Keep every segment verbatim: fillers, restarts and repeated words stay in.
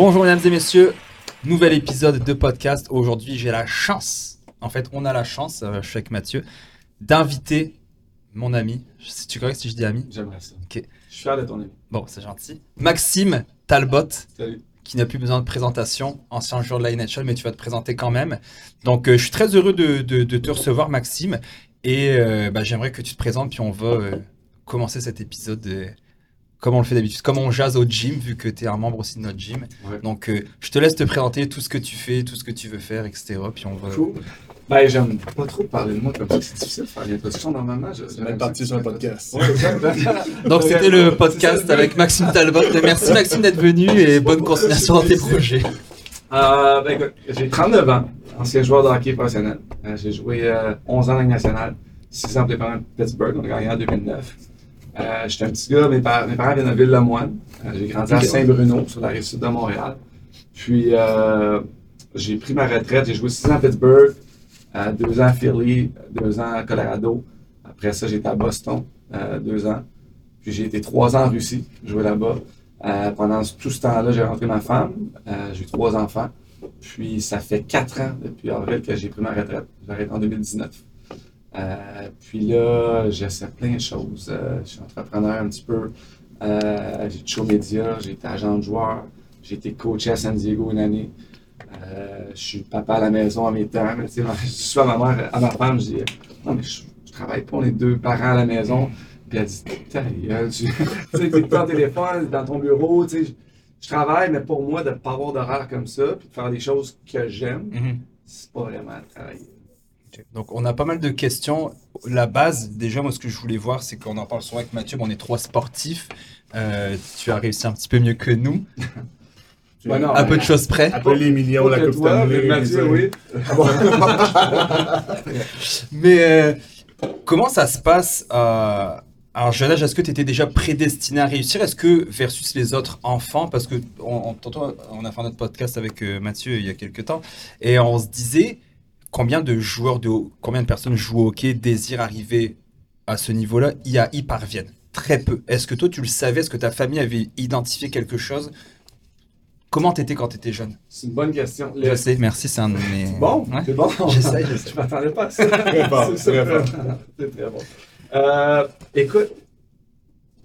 Bonjour mesdames et messieurs, nouvel épisode de podcast. Aujourd'hui, j'ai la chance, en fait on a la chance, euh, je suis avec Mathieu, d'inviter mon ami, si tu correct si je dis ami. J'aimerais ça. Ok. Je suis fier de ton ami. Bon, c'est gentil. Maxime Talbot. Salut. Qui n'a plus besoin de présentation, ancien joueur de la N H L, mais tu vas te présenter quand même. Donc euh, je suis très heureux de, de, de te recevoir Maxime, et euh, bah, j'aimerais que tu te présentes, puis on va euh, commencer cet épisode de... Comme on le fait d'habitude, comme on jase au gym, vu que tu es un membre aussi de notre gym. Ouais. Donc, euh, je te laisse te présenter tout ce que tu fais, tout ce que tu veux faire, et cetera. Puis on va... Cool. Bah, j'aime pas trop parler de moi comme ça, c'est difficile de faire des introductions dans ma main. C'est même parti sur un podcast. Donc, c'était le podcast avec Maxime Talbot. Merci Maxime d'être venu et bonne continuation dans tes projets. Euh, ben écoute, j'ai trente-neuf ans, ancien joueur de hockey professionnel. Euh, j'ai joué euh, onze ans en Ligue nationale, six ans pour les parents de Pittsburgh, on a gagné en deux mille neuf. Euh, j'étais un petit gars, mes, par- mes parents viennent de Ville-le-Moine. Euh, j'ai grandi à Saint-Bruno, sur la rive sud de Montréal. Puis euh, j'ai pris ma retraite, j'ai joué six ans à Pittsburgh, euh, deux ans à Philly, deux ans à Colorado. Après ça, j'étais à Boston, euh, deux ans. Puis j'ai été trois ans en Russie, joué là-bas. Euh, pendant tout ce temps-là, j'ai rencontré ma femme, euh, j'ai eu trois enfants. Puis ça fait quatre ans depuis avril que j'ai pris ma retraite. J'ai arrêté en deux mille dix-neuf. Euh, puis là, j'essaie plein de choses. Euh, je suis entrepreneur un petit peu. Euh, j'ai été show média, j'ai été agent de joueur, j'ai été coaché à San Diego une année. Euh, je suis papa à la maison à mes temps. Mais, tu sais, je dis souvent à ma mère, à ma femme, je dis non, mais je, je travaille pour les deux parents à la maison. Puis elle dit ta gueule, tu sais, t'es pas en téléphone, dans ton bureau, tu sais, je, je travaille, mais pour moi, de ne pas avoir d'horaire comme ça, puis de faire des choses que j'aime, mm-hmm. c'est pas vraiment travailler. Donc, on a pas mal de questions. La base, déjà, moi, ce que je voulais voir, c'est qu'on en parle souvent avec Mathieu, mais on est trois sportifs. Euh, tu as réussi un petit peu mieux que nous. Ouais, non, à peu de choses près. Après les millions, la Coupe Stanley. Mathieu, oui. Mais euh, comment ça se passe euh, à un jeune âge? Est-ce que tu étais déjà prédestiné à réussir? Est-ce que, versus les autres enfants, parce que on, on, on a fait notre podcast avec euh, Mathieu il y a quelques temps, et on se disait... Combien de joueurs, de, combien de personnes jouent au hockey, désirent arriver à ce niveau-là, y, a, y parviennent? Très peu. Est-ce que toi, tu le savais? Est-ce que ta famille avait identifié quelque chose? Comment t'étais quand t'étais jeune? C'est une bonne question. Le... Je sais, merci, c'est un de mes... Bon, ouais. C'est bon. J'essaie, j'essaie. Je m'attendais pas à ça. Très bon, c'est très bon. C'est très bon. Euh, écoute,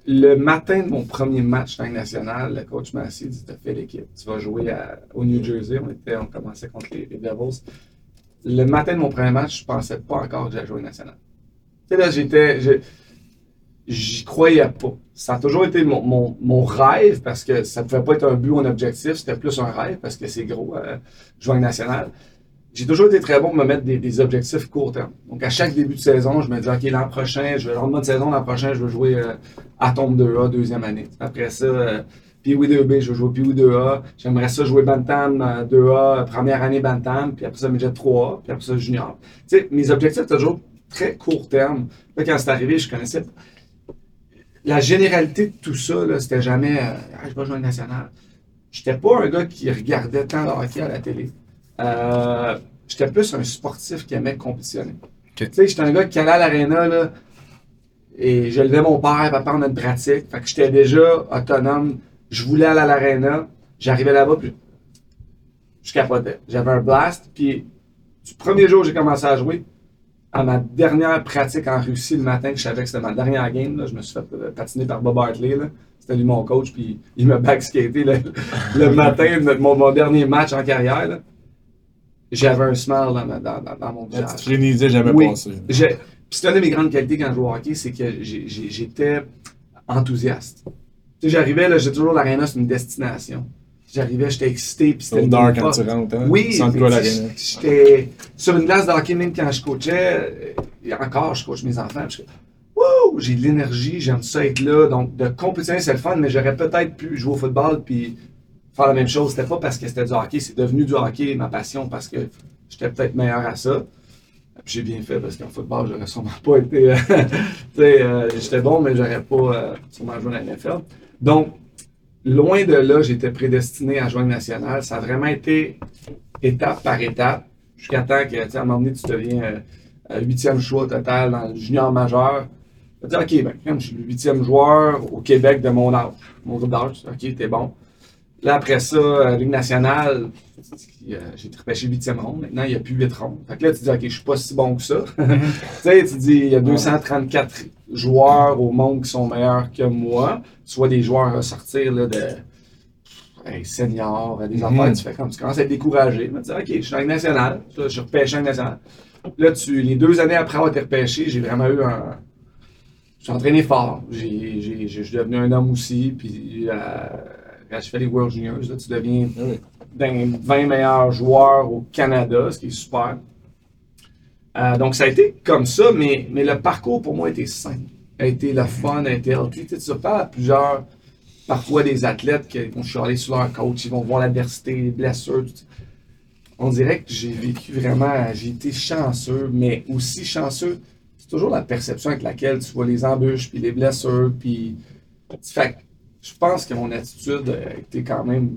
le matin de mon premier match en national, le coach m'a assis et dit, t'as fait l'équipe. Tu vas jouer à, au New Jersey. On, était, on commençait contre les, les Devils. Le matin de mon premier match, je pensais pas encore que j'allais jouer national. Tu sais, là, j'étais. Je, j'y croyais pas. Ça a toujours été mon, mon, mon rêve parce que ça pouvait pas être un but ou un objectif, c'était plus un rêve parce que c'est gros, euh, jouer national. J'ai toujours été très bon pour me mettre des, des objectifs court terme. Donc, à chaque début de saison, je me dis, OK, l'an prochain, je vais rendre de saison, l'an prochain, je vais jouer euh, Atome deux A, deuxième année. Après ça, euh, P O I deux B, je vais jouer P O I deux A, j'aimerais ça jouer Bantam deux A, première année Bantam, puis après ça midget trois A, puis après ça junior. Tu sais, mes objectifs étaient toujours très court terme. Là, quand c'est arrivé, je connaissais la généralité de tout ça, là, c'était jamais euh, « je vais jouer national ». J'étais pas un gars qui regardait tant le hockey à la télé. Euh, j'étais plus un sportif qui aimait compétitionner. Okay. Tu sais, j'étais un gars qui allait à l'aréna, là, et je levais mon père, papa, on a une pratique. Fait que j'étais déjà autonome. Je voulais aller à l'aréna, j'arrivais là-bas, puis je capotais. J'avais un blast, puis du premier jour où j'ai commencé à jouer, à ma dernière pratique en Russie le matin, que je savais que c'était ma dernière game, là, je me suis fait patiner par Bob Hartley, là. C'était lui mon coach, puis il m'a backskaté le, le matin de mon, mon dernier match en carrière. Là. J'avais un smile dans, dans, dans, dans mon visage. Je n'y ai jamais oui. pensé. J'ai, c'est une de mes grandes qualités quand je jouais au hockey, c'est que j'ai, j'ai, j'étais enthousiaste. Tu sais, j'arrivais, là, j'ai toujours l'aréna, c'est une destination. J'arrivais, j'étais excité, puis c'était une odeur quand tu rentres, hein? Oui, j'étais sur une glace de hockey, même quand je coachais, et encore, je coach mes enfants, je wouh, j'ai de l'énergie, j'aime ça être là, donc de compétition, c'est le fun, mais j'aurais peut-être pu jouer au football, puis faire la même chose, c'était pas parce que c'était du hockey, c'est devenu du hockey, ma passion, parce que j'étais peut-être meilleur à ça. Puis j'ai bien fait parce qu'en football, j'aurais sûrement pas été, euh, tu sais, euh, j'étais bon, mais j'aurais pas euh, sûrement joué à la N F L. Donc, loin de là, j'étais prédestiné à jouer national. Ça a vraiment été étape par étape, jusqu'à temps que, tu sais, à un moment donné, tu deviens huitième euh, choix total dans le junior majeur. Tu te dis, OK, ben, je suis le huitième joueur au Québec de mon âge, mon groupe d'âge. OK, t'es bon. Là, après ça, euh, Ligue nationale, euh, j'ai repêché huitième ronde. Maintenant, il n'y a plus huit rondes. Fait que là, tu te dis, OK, je ne suis pas si bon que ça. Tu sais, tu dis, il y a deux cent trente-quatre joueurs au monde qui sont meilleurs que moi. Soit des joueurs à sortir là, de hey, seniors, des mm-hmm. enfants. Tu fais comme tu commences à être découragé. Tu te dis, OK, je suis en Ligue nationale. Je suis repêché en Ligue nationale. Là, tu, les deux années après avoir été repêché, j'ai vraiment eu un. Je suis entraîné fort. J'ai, j'ai, je suis devenu un homme aussi. Puis, euh, quand je fais les World Juniors, là, tu deviens d'un vingt meilleurs joueurs au Canada, ce qui est super. Euh, donc, ça a été comme ça, mais, mais le parcours pour moi a été sain, a été le fun, a été healthy. Tu sais, pas plusieurs, parfois des athlètes qui vont chialer sur leur coach, ils vont voir l'adversité, les blessures. Tout ça. On dirait que j'ai vécu vraiment, j'ai été chanceux, mais aussi chanceux, c'est toujours la perception avec laquelle tu vois les embûches, puis les blessures, puis. Fait je pense que mon attitude était quand même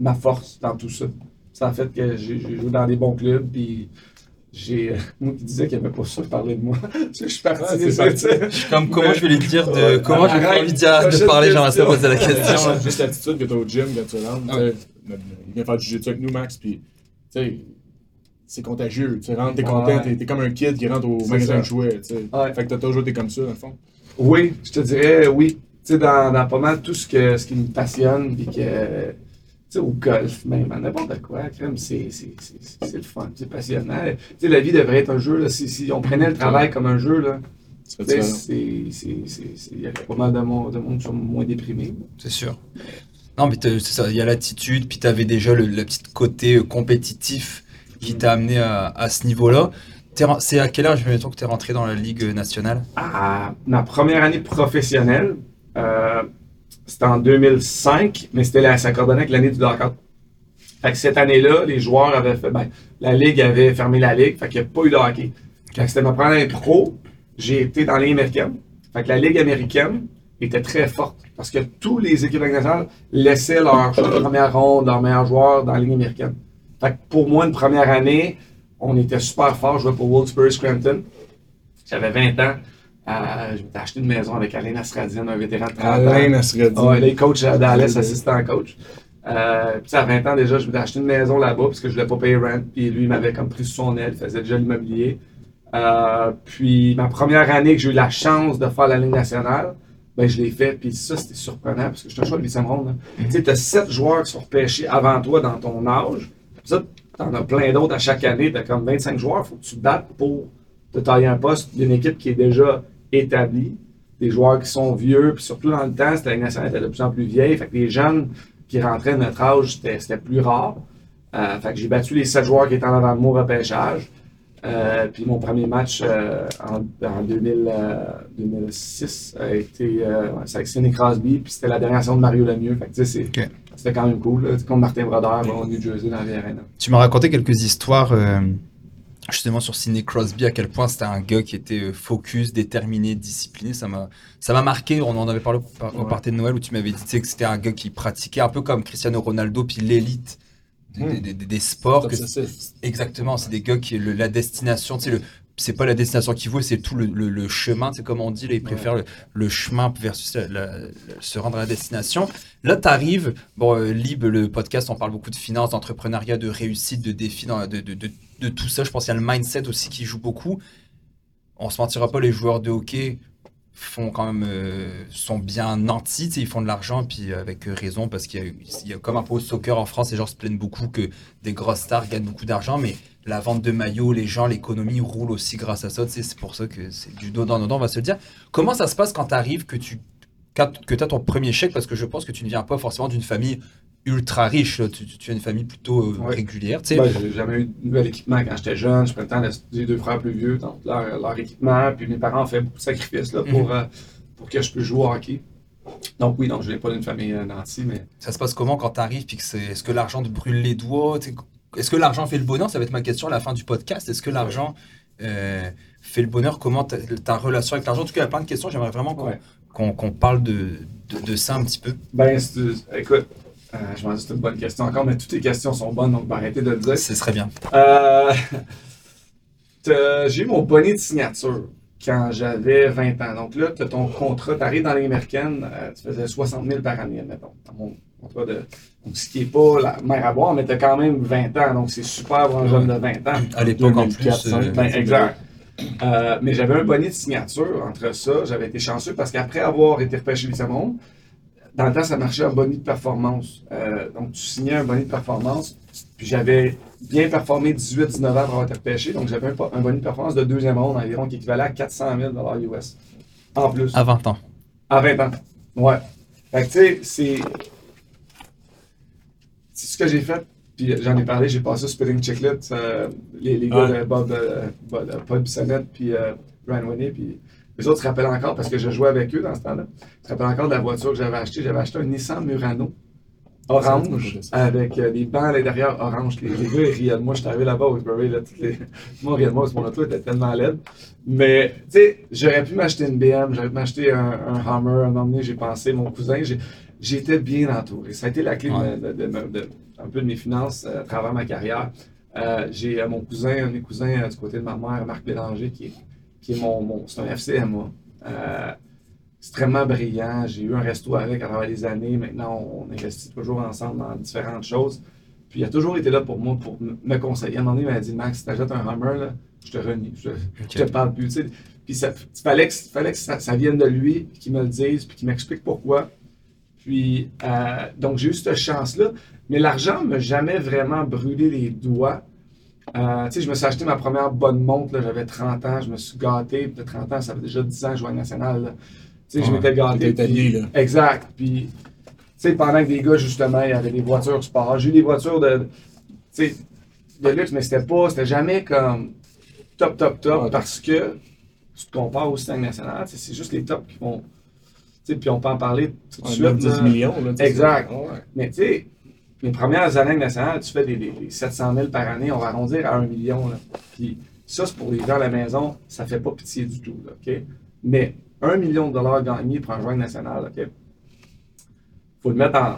ma force dans tout ça. Ça a fait que j'ai, j'ai joué dans des bons clubs, puis j'ai. Moi qui disais qu'il n'y avait pas ça, parler de moi. Je suis parti. Ah, c'est parti. Je suis comme, comment mais, je vais les dire de. Euh, comment j'ai envie de, de parler, genre, à ça, poser la question. Hein. Juste l'attitude que tu as au gym quand tu rentres. Il vient faire du jiu-jitsu avec nous, Max, puis. Tu sais, c'est contagieux. Tu rentres, t'es content, t'es, t'es comme un kid qui rentre au c'est magasin ça. De jouets. Ouais. Fait que t'as toujours été comme ça, dans le fond. Oui, je te dirais, oui. Tu sais, dans, dans pas mal tout ce, que, ce qui me passionne, puis que, tu sais, au golf, même, en n'importe quoi, crème, c'est, c'est, c'est, c'est, c'est le fun, c'est passionnant. Tu sais, la vie devrait être un jeu, là. Si, si on prenait le travail comme un jeu, là, tu sais, c'est, c'est, c'est, c'est, il y a pas mal de monde, de monde qui sont moins déprimés. Là. C'est sûr. Non, mais c'est ça, il y a l'attitude, puis tu avais déjà le, le petit côté euh, compétitif qui t'a amené à, à ce niveau-là. T'es, c'est à quel âge, mettons, que tu es rentré dans la Ligue nationale? À ma première année professionnelle. Euh, c'était en deux mille cinq, mais c'était la, ça coordonnait avec l'année du lockout. Fait que cette année-là, les joueurs avaient fait, ben, la Ligue avait fermé la Ligue, fait qu'il n'y a pas eu de hockey. Fait que c'était ma première année pro, j'ai été dans la Ligue américaine. Fait que la Ligue américaine était très forte, parce que tous les équipes nationales laissaient leur première ronde, leurs meilleurs joueurs dans la Ligue américaine. Fait que pour moi, une première année, on était super fort, je jouais pour Wilkes-Barre Scranton, j'avais vingt ans. Euh, je m'étais acheté une maison avec Alain Nasraddine, un vétéran de trente ans. Alain Nasraddine. Oh, il est coach à Dallas, assistant coach. Euh, puis à vingt ans déjà, je m'étais acheté une maison là-bas parce que je ne voulais pas payer rent. Puis lui, il m'avait comme pris sous son aile, il faisait déjà l'immobilier. Euh, puis ma première année que j'ai eu la chance de faire la Ligue nationale, ben je l'ai fait. Puis ça, c'était surprenant parce que je te choisis de huitième ronde. Tu sais, tu as sept joueurs qui sont repêchés avant toi dans ton âge. Puis ça, tu en as plein d'autres à chaque année. Tu as comme vingt-cinq joueurs, il faut que tu te battes pour te tailler un poste d'une équipe qui est déjà établis, des joueurs qui sont vieux, puis surtout dans le temps, c'était la Ligue nationale était de plus en plus vieille, fait que les jeunes qui rentraient à notre âge, c'était, c'était plus rare. Euh, fait que j'ai battu les sept joueurs qui étaient en avant de moi au repêchage. Euh, puis mon premier match euh, en, en deux mille, euh, deux mille six a été euh, avec Sidney Crosby, puis c'était la dernière saison de Mario Lemieux. Fait que tu sais, c'est, okay. C'était quand même cool, là, contre Martin Brodeur, okay. Au New Jersey dans les arénas. Tu m'as raconté quelques histoires. Euh... Justement sur Sidney Crosby, à quel point c'était un gars qui était focus, déterminé, discipliné, ça m'a, ça m'a marqué. On en avait parlé au, au party de Noël où tu m'avais dit tu sais, que c'était un gars qui pratiquait un peu comme Cristiano Ronaldo, puis l'élite des, des, des, des sports. Que, exactement, c'est des gars qui, le, la destination, tu sais, le, c'est pas la destination qu'ils voient, c'est tout le, le, le chemin, tu sais, comme on dit, là, ils préfèrent le, le chemin versus la, la, la, se rendre à la destination. Là, t'arrives, bon, euh, Lib, le podcast, on parle beaucoup de finances, d'entrepreneuriat, de réussite, de défis, de, de, de, de de tout ça. Je pense qu'il y a le mindset aussi qui joue beaucoup. On se mentira pas, les joueurs de hockey font quand même, euh, sont bien nantis, ils font de l'argent, puis avec raison, parce qu'il y a, il y a comme un peu au soccer en France, les gens se plaignent beaucoup que des grosses stars gagnent beaucoup d'argent, mais la vente de maillots, les gens, l'économie roule aussi grâce à ça, c'est pour ça que c'est du dos dans le dos, on va se le dire. Comment ça se passe quand t'arrives, que tu que t'as ton premier chèque, parce que je pense que tu ne viens pas forcément d'une famille ultra riche, tu, tu, tu as une famille plutôt euh, ouais. régulière, tu sais. Ben, j'ai jamais eu de nouvel équipement quand j'étais jeune, je prenais le temps de j'ai deux frères plus vieux, donc leur, leur équipement, puis mes parents ont fait beaucoup de sacrifices là, pour, mm-hmm. euh, pour que je puisse jouer au hockey. Donc oui, donc je n'ai pas d'une famille euh, nantie, mais... Ça se passe comment quand t'arrives, puis que c'est... Est-ce que l'argent te brûle les doigts? T'sais, est-ce que l'argent fait le bonheur? Ça va être ma question à la fin du podcast. Est-ce que l'argent euh, fait le bonheur? Comment ta, ta relation avec l'argent? En tout cas, il y a plein de questions, j'aimerais vraiment qu'on, ouais. qu'on, qu'on parle de, de, de ça un petit peu. Ben, c'est, écoute... Euh, je m'en dis que c'est une bonne question encore, mais toutes les questions sont bonnes, donc arrêtez de le dire. Ce serait bien. Euh, j'ai eu mon bonnet de signature quand j'avais vingt ans. Donc là, tu as ton contrat, tu arrives dans les américaines, euh, tu faisais soixante mille par année, mettons. Dans mon, pas de, ce qui n'est pas la mer à boire, mais tu as quand même vingt ans, donc c'est super pour un jeune de vingt ans. À l'époque en plus. Euh, ben, exact. Euh, mais j'avais un bonnet de signature entre ça, j'avais été chanceux parce qu'après avoir été repêché huitième ronde, dans le temps ça marchait un bonnet de performance. Euh, donc tu signais un bonnet de performance, puis j'avais bien performé dix-huit dix-neuf ans pour avoir été repêché, donc j'avais un, un bonnet de performance de deuxième ronde environ qui équivalait à quatre cent mille dollars U S en plus. À vingt ans. À vingt ans, ouais. Fait que tu sais, c'est... c'est ce que j'ai fait, puis j'en ai parlé, j'ai passé au Spitting Chiclet, euh, les, les gars ouais. de Bob, euh, Bob, euh, Paul Bissonnette, puis euh, Brian Winnie, puis les autres se rappellent encore, parce que je jouais avec eux dans ce temps-là, ils se rappellent encore de la voiture que j'avais achetée, j'avais acheté un Nissan Murano, orange, avec euh, des bancs à l'intérieur orange, les, les gars ils riaient de moi, je suis arrivé là-bas, Woodbury, là, toutes les... tout le monde riait de moi, parce que mon auto était tellement laide, mais tu sais, j'aurais pu m'acheter une B M, j'aurais pu m'acheter un, un Hummer, un moment donné, j'ai pensé, mon cousin, j'ai... J'étais bien entouré. Ça a été la clé ouais. de, de, de, de, un peu de mes finances euh, à travers ma carrière. Euh, j'ai euh, mon cousin, un de mes cousins euh, du côté de ma mère, Marc Bélanger, qui est, qui est mon, mon... C'est un F C à moi. Euh, extrêmement brillant. J'ai eu un resto avec à travers les années. Maintenant, on, on investit toujours ensemble dans différentes choses. Puis il a toujours été là pour moi, pour m- me conseiller. À un moment donné, il m'a dit « Max, si t'achètes un Hummer, là, je te renie. Je, okay. je te parle plus. » Puis il fallait que, fallait que ça, ça vienne de lui, puis qu'il me le dise, puis qu'il m'explique pourquoi. Puis, euh, donc j'ai eu cette chance-là, mais l'argent ne m'a jamais vraiment brûlé les doigts. Euh, tu sais, je me suis acheté ma première bonne montre, là, j'avais trente ans, je me suis gâté, peut-être trente ans, ça fait déjà dix ans que je jouais national. Tu sais, ouais, je m'étais gâté. Puis, là. Exact. Puis, tu sais, pendant que des gars, justement, il y avait des voitures sport, j'ai eu des voitures de, tu sais, de luxe, mais c'était pas, c'était jamais comme top, top, top, ouais. Parce que tu te compares au système national, c'est juste les tops qui vont. Puis on peut en parler tout de suite. dix millions. Là, exact. Ouais. Mais tu sais, mes premières années nationales, tu fais des, des, des sept cent mille par année, on va arrondir à un million. Puis ça, c'est pour les gens à la maison, ça fait pas pitié du tout. Là, okay? Mais un million de dollars gagnés pour un joueur national, il okay? faut le mettre en,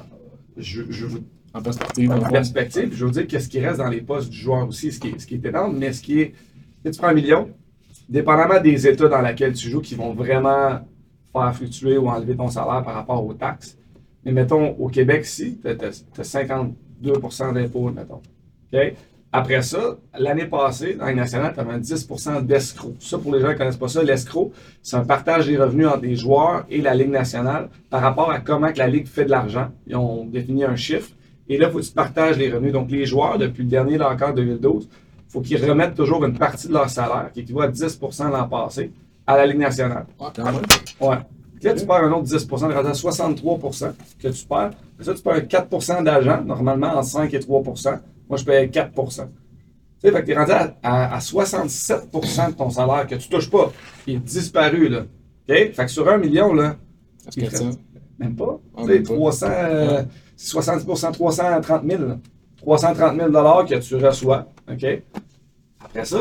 je, je vous, en perspective. En perspective. Je veux dire que ce qui reste dans les postes du joueur aussi, ce qui est, ce qui est énorme, mais ce qui est. Tu prends un million, dépendamment des États dans lesquels tu joues qui vont vraiment. À fluctuer ou enlever ton salaire par rapport aux taxes. Mais mettons, au Québec, si tu as cinquante-deux pour cent d'impôts, mettons. Okay? Après ça, l'année passée, dans les nationales, tu avais dix pour cent d'escrocs. Ça, pour les gens qui ne connaissent pas ça, l'escroc, c'est un partage des revenus entre les joueurs et la Ligue nationale par rapport à comment que la Ligue fait de l'argent. Ils ont défini un chiffre et là, il faut que tu partages les revenus. Donc, les joueurs, depuis le dernier accord deux mille douze, il faut qu'ils remettent toujours une partie de leur salaire qui équivaut à dix pour cent l'an passé. À la Ligue nationale. Ah, quand même. Ouais. Là, tu perds un autre dix pour cent, à soixante-trois pour cent que tu perds. Ça, tu perds quatre pour cent d'agents, normalement, entre cinq et trois pour cent. Moi, je paye quatre pour cent. Tu sais, fait que tu es rendu à, à, à soixante-sept pour cent de ton salaire que tu touches pas. Il est disparu, là. OK? Fait que sur un million, là. Est-ce que ça? Même pas. Tu sais, trois cents. Euh, soixante-dix pour cent, trois cent trente mille. Là. trois cent trente mille dollars que tu reçois. OK? Après ça,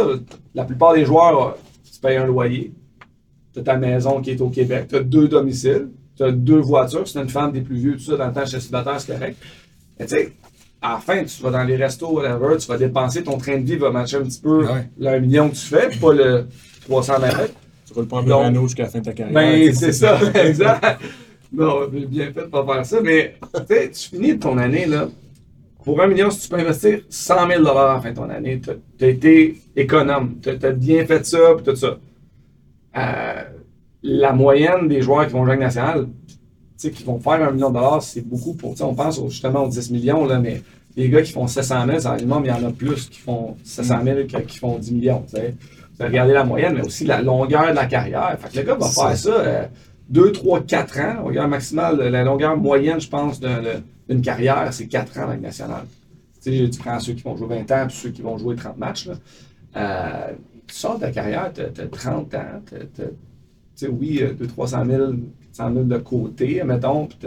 la plupart des joueurs, tu payes un loyer. Tu as ta maison qui est au Québec, tu as deux domiciles, tu as deux voitures, si tu es une femme des plus vieux, tout ça, dans le temps, chez célibataire, c'est correct. Mais tu sais, à la fin, tu vas dans les restos, whatever, tu vas dépenser, ton train de vie va matcher un petit peu ouais. le million que tu fais, pas le trois cents mille. Tu roules pas un Murano jusqu'à la fin de ta carrière. Ben, c'est ça, exact. Non, bien fait de pas faire ça, mais tu sais, tu finis ton année, là, pour un million, si tu peux investir cent mille dollars à la fin de ton année, tu as été économe, tu as bien fait ça, puis tout ça. Euh, la moyenne des joueurs qui vont jouer national, qui vont faire un million de dollars, c'est beaucoup pour. On pense au, justement aux dix millions, là, mais les gars qui font sept cent mille, c'est un minimum, mais il y en a plus qui font sept cent mille que, qui font dix millions. Regardez la moyenne, mais aussi la longueur de la carrière. Fait que le gars va faire ça euh, deux, trois, quatre ans. On regarde maximal, la longueur moyenne, je pense, de, de, d'une carrière, c'est quatre ans dans le national. Tu prends ceux qui vont jouer vingt ans et ceux qui vont jouer trente matchs. Là. Euh, Tu sors de ta carrière, tu as trente ans, tu sais, oui, deux cent à trois cent mille de côté, admettons, puis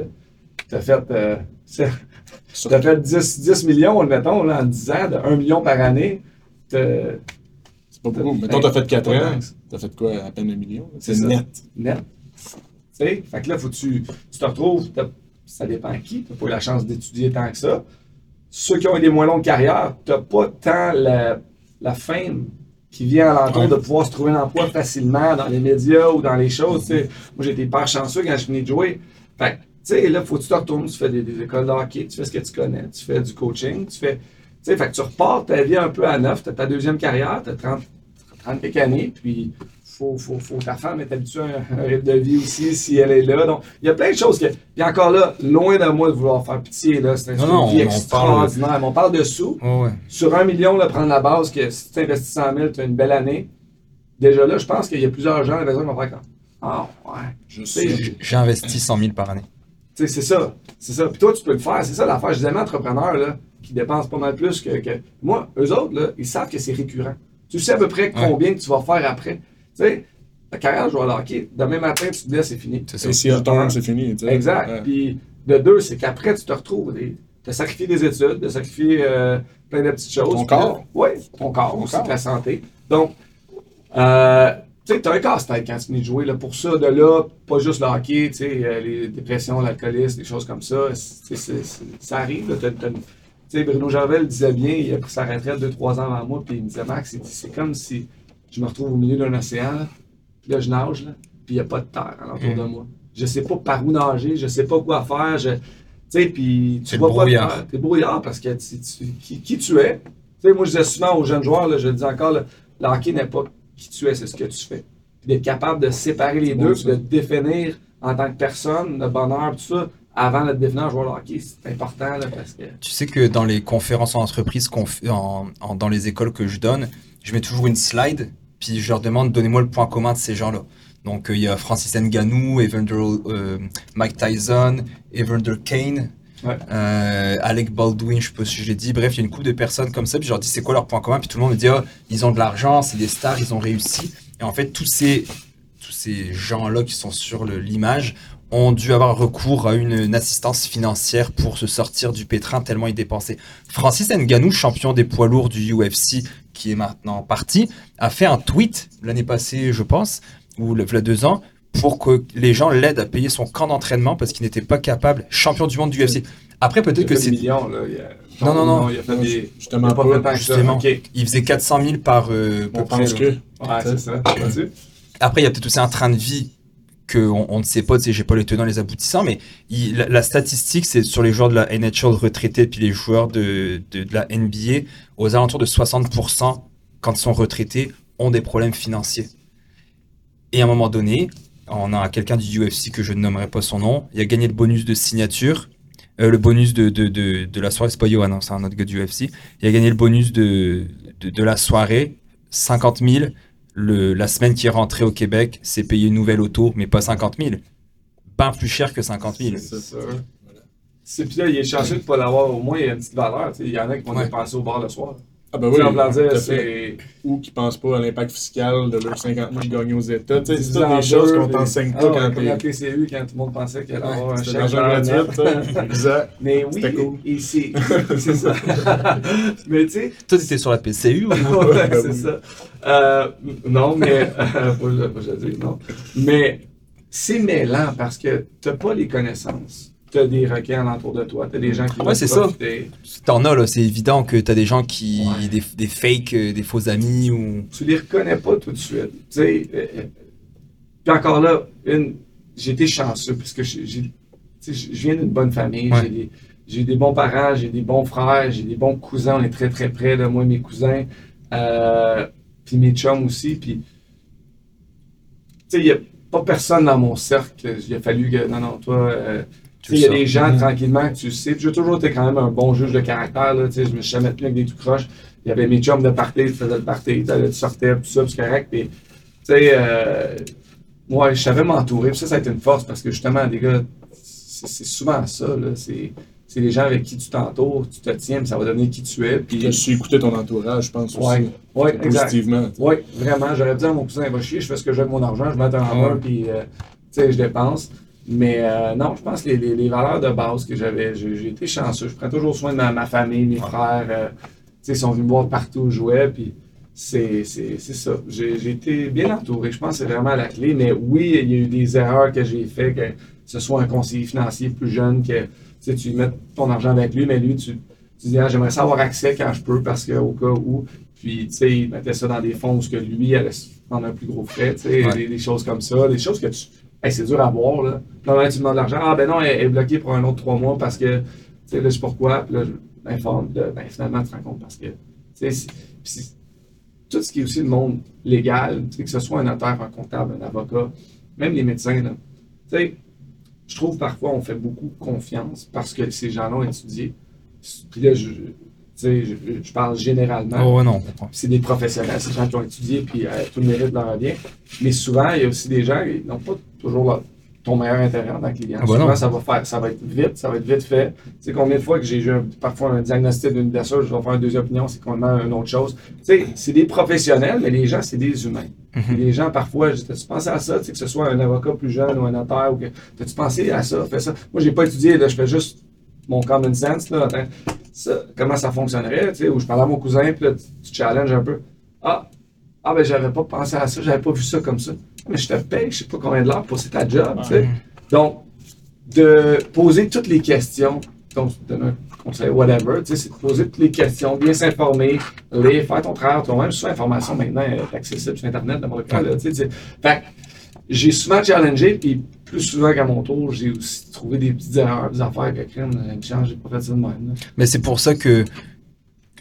tu as fait, euh, fait dix millions, admettons, là, en dix ans, de un million par année. C'est pas beaucoup. Mettons, tu as fait quatre ans, tu as fait quoi, à peine un million? C'est, c'est net. Net. Tu sais, fait que là, faut que tu, tu te retrouves, ça dépend à qui, tu n'as pas eu la chance d'étudier tant que ça. Ceux qui ont eu des moins longues carrières, tu n'as pas tant la, la fame qui vient à l'entour ouais. de pouvoir se trouver un emploi facilement dans les médias ou dans les choses. T'sais. Moi, j'ai été hyper chanceux quand je finis de jouer. Fait Tu sais, là, faut que tu te retournes, tu fais des, des écoles de hockey, tu fais ce que tu connais, tu fais du coaching, tu fais. Tu sais, fait que tu repars ta vie un peu à neuf, tu as ta deuxième carrière, tu as trente quelques années, puis faut, faut, faut ta femme est habituée à un, un rythme de vie aussi si elle est là. Donc, il y a plein de choses que. Puis encore là, loin de moi de vouloir faire pitié, là, c'est un style de vie extraordinaire. On parle, on parle de sous. Oh ouais. Sur un million, là, prendre la base que si tu investis cent mille, tu as une belle année. Déjà là, je pense qu'il y a plusieurs gens à la maison qui vont faire comme. Ah, oh, ouais. Je sais. J'ai investi cent mille par année. T'sais, c'est ça, c'est ça. Puis toi, tu peux le faire. C'est ça l'affaire. Je disais, mes entrepreneurs là, qui dépensent pas mal plus que, que... moi, eux autres, là, ils savent que c'est récurrent. Tu sais à peu près combien ouais. que tu vas faire après. Tu sais, ta carrière, je vais aller, demain matin, tu te dis, c'est fini. C'est ça. Et si un c'est fini. T'sais. Exact. Ouais. Puis de deux, c'est qu'après, tu te retrouves. Des... Tu as sacrifié des études, tu as sacrifié euh, plein de petites choses. Ton corps. Oui, ton corps, ton aussi, corps. Ta santé. Donc, euh, tu sais, t'as un casse-tête quand tu finis de jouer, là, pour ça, de là, pas juste le hockey, tu sais, euh, les dépressions, l'alcoolisme, des choses comme ça, c'est, c'est, c'est, ça arrive, là, t'as, t'as, tu sais, Bruno Gervais le disait bien, il a pris sa retraite deux trois ans avant moi, puis il me disait, Max, c'est, c'est comme si je me retrouve au milieu d'un océan, là, puis là, je nage, là, puis il n'y a pas de terre alentour de moi. Je sais pas par où nager, je sais pas quoi faire, je, tu sais, puis tu vois pas de terre, t'es brouillard, parce que tu, tu, qui, qui tu es, tu sais, moi, je disais souvent aux jeunes joueurs, là, je le dis encore, là, le hockey n'est pas qui tu es, c'est ce que tu fais. Puis d'être capable de séparer les deux, de te définir en tant que personne, le bonheur, tout ça, avant de te définir en joueur de hockey, c'est important là, parce que... Tu sais que dans les conférences en entreprise, conf... en, en, dans les écoles que je donne, je mets toujours une slide, puis je leur demande, donnez-moi le point commun de ces gens-là. Donc il euh, y a Francis Ngannou, Evander, euh, Mike Tyson, Evander Kane, ouais. Euh, Alec Baldwin, je sais pas si je l'ai dit, bref, il y a une couple de personnes comme ça, puis je leur dis c'est quoi leur point commun, puis tout le monde me dit ah, ils ont de l'argent, c'est des stars, ils ont réussi. Et en fait, tous ces, tous ces gens-là qui sont sur le, l'image ont dû avoir recours à une, une assistance financière pour se sortir du pétrin tellement ils dépensaient. Francis Ngannou, champion des poids lourds du U F C, qui est maintenant parti, a fait un tweet l'année passée, je pense, ou il y a deux ans, pour que les gens l'aident à payer son camp d'entraînement parce qu'il n'était pas capable, champion du monde du U F C. Après, peut-être que c'est... Millions, là, a... Non, non, non. non il a fait non, des... Justement, pas pas justement. Okay. Il faisait quatre cent mille par... Euh, on pense que... Ouais, c'est ça. Après, il y a peut-être aussi un train de vie qu'on on ne sait pas, tu sais, j'ai pas les tenants, les aboutissants, mais il, la, la statistique, c'est sur les joueurs de la N H L retraités puis les joueurs de, de, de la N B A, aux alentours de soixante pour cent, quand ils sont retraités, ont des problèmes financiers. Et à un moment donné... On a quelqu'un du U F C que je ne nommerai pas son nom. Il a gagné le bonus de signature, euh, le bonus de, de, de, de la soirée. C'est pas Johan, c'est un autre gars du U F C. Il a gagné le bonus de, de, de la soirée, cinquante mille. Le, la semaine qui est rentrée au Québec, c'est payé une nouvelle auto, mais pas cinquante mille. Bien plus cher que cinquante mille. C'est ça. C'est, puis là, il est chanceux de ne pas l'avoir. Au moins, il y a une petite valeur. Il y en a qui vont ouais. dépenser au bar le soir. Ah ben oui, dire, c'est... ou qui pensent pas à l'impact fiscal de leurs cinquante mille gagnés aux États. C'est, c'est toutes des choses qu'on t'enseigne pas quand t'es... Comme la P C U, quand tout le monde pensait qu'il allait avoir ouais, un chèque gratuit. Exact. Mais oui, cool. Et c'est... c'est ça. Mais tu sais... Toi, t'étais sur la P C U ou non? Ouais, c'est ça. Euh, non, mais... Euh, faut que je le dise, non. Mais c'est mêlant parce que t'as pas les connaissances. T'as des requins alentour de toi, t'as des gens qui... Ouais, c'est ça. T'es... T'en as, là, c'est évident que t'as des gens qui... Ouais. Des, des fakes, des faux amis ou... Tu les reconnais pas tout de suite, tu sais. Euh, puis encore là, une... j'ai été chanceux, puisque j'ai, j'ai, je viens d'une bonne famille, ouais. j'ai, des, j'ai des bons parents, j'ai des bons frères, j'ai des bons cousins, on est très très près, là, moi et mes cousins, euh, puis mes chums aussi, puis... Tu sais, il n'y a pas personne dans mon cercle, il a fallu que... Non, non, toi... Euh, il y a des gens mmh. tranquillement que tu sais. Puis j'ai toujours été quand même un bon juge de caractère. Là, je me suis jamais tenu avec des tout croches. Il y avait mes chums de party, je faisais le party, tu sortais, tout ça, c'est correct. Puis, euh, moi, je savais m'entourer. Puis ça, ça a été une force parce que justement, les gars, c'est, c'est souvent ça. Là, c'est, c'est les gens avec qui tu t'entoures, tu te tiens, puis ça va devenir qui tu es. Puis... Je suis écouté ton entourage, je pense ouais, aussi. Oui, positivement. Oui, vraiment. J'aurais dit à mon cousin, va chier, je fais ce que j'ai avec mon argent, je mets un en un, puis euh, je dépense. Mais euh, non, je pense que les, les, les valeurs de base que j'avais, j'ai, j'ai été chanceux. Je prends toujours soin de ma, ma famille, mes frères. Euh, ils sont venus me voir partout où je jouais. Puis c'est, c'est, c'est ça. J'ai, j'ai été bien entouré. Je pense que c'est vraiment la clé. Mais oui, il y a eu des erreurs que j'ai faites, que ce soit un conseiller financier plus jeune, que tu mets ton argent avec lui, mais lui, tu, tu dis ah, j'aimerais ça avoir accès quand je peux, parce qu'au cas où. Puis, tu sais, il mettait ça dans des fonds où lui allait prendre un plus gros frais. Tu sais, ouais. des, des choses comme ça, des choses que tu. hey, c'est dur à voir, là. Puis là, tu demandes de l'argent. Ah, ben non, elle est bloquée pour un autre trois mois parce que, tu sais, là, je sais pourquoi. Puis là, je m'informe. Ben, finalement, tu te rends compte parce que, tu sais, tout ce qui est aussi le monde légal, que ce soit un notaire, un comptable, un avocat, même les médecins, là, tu sais, je trouve parfois on fait beaucoup confiance parce que ces gens-là ont étudié. Puis là, je, je, je parle généralement. Oh, non. C'est des professionnels, ces gens qui ont étudié, puis euh, tout le mérite leur revient. Mais souvent, il y a aussi des gens qui n'ont pas toujours leur, ton meilleur intérêt en tant que client. Ah, souvent, ben ça, va faire, ça va être vite, ça va être vite fait. Tu sais, combien de fois que j'ai eu un, parfois un diagnostic d'une blessure, je vais faire une deuxième opinion, c'est complètement une autre chose. Tu sais, c'est des professionnels, mais les gens, c'est des humains. Mm-hmm. Les gens, parfois, je tu pensais à ça, que ce soit un avocat plus jeune ou un notaire, ou que t'as-tu pensé à ça, fais ça. Moi, j'ai pas étudié, là, je fais juste mon common sense, là, attends, ça, comment ça fonctionnerait, tu sais, où je parlais à mon cousin, puis là, tu, tu challenges un peu. Ah, ah, ben, j'avais pas pensé à ça, j'avais pas vu ça comme ça. Mais je te paye, je sais pas combien de l'heure pour c'est ta job, tu sais. Ouais. Donc, de poser toutes les questions, donc, je te donne un conseil, whatever, tu sais, c'est de poser toutes les questions, bien s'informer, les faire ton travail toi-même. Sur l'information maintenant est accessible sur Internet, n'importe quoi, là, tu sais. Fait que, j'ai souvent challengé, puis plus souvent qu'à mon tour, j'ai aussi trouvé des petites erreurs, des affaires que crème, une chance, j'ai pas fait ça de même. Là. Mais c'est pour ça que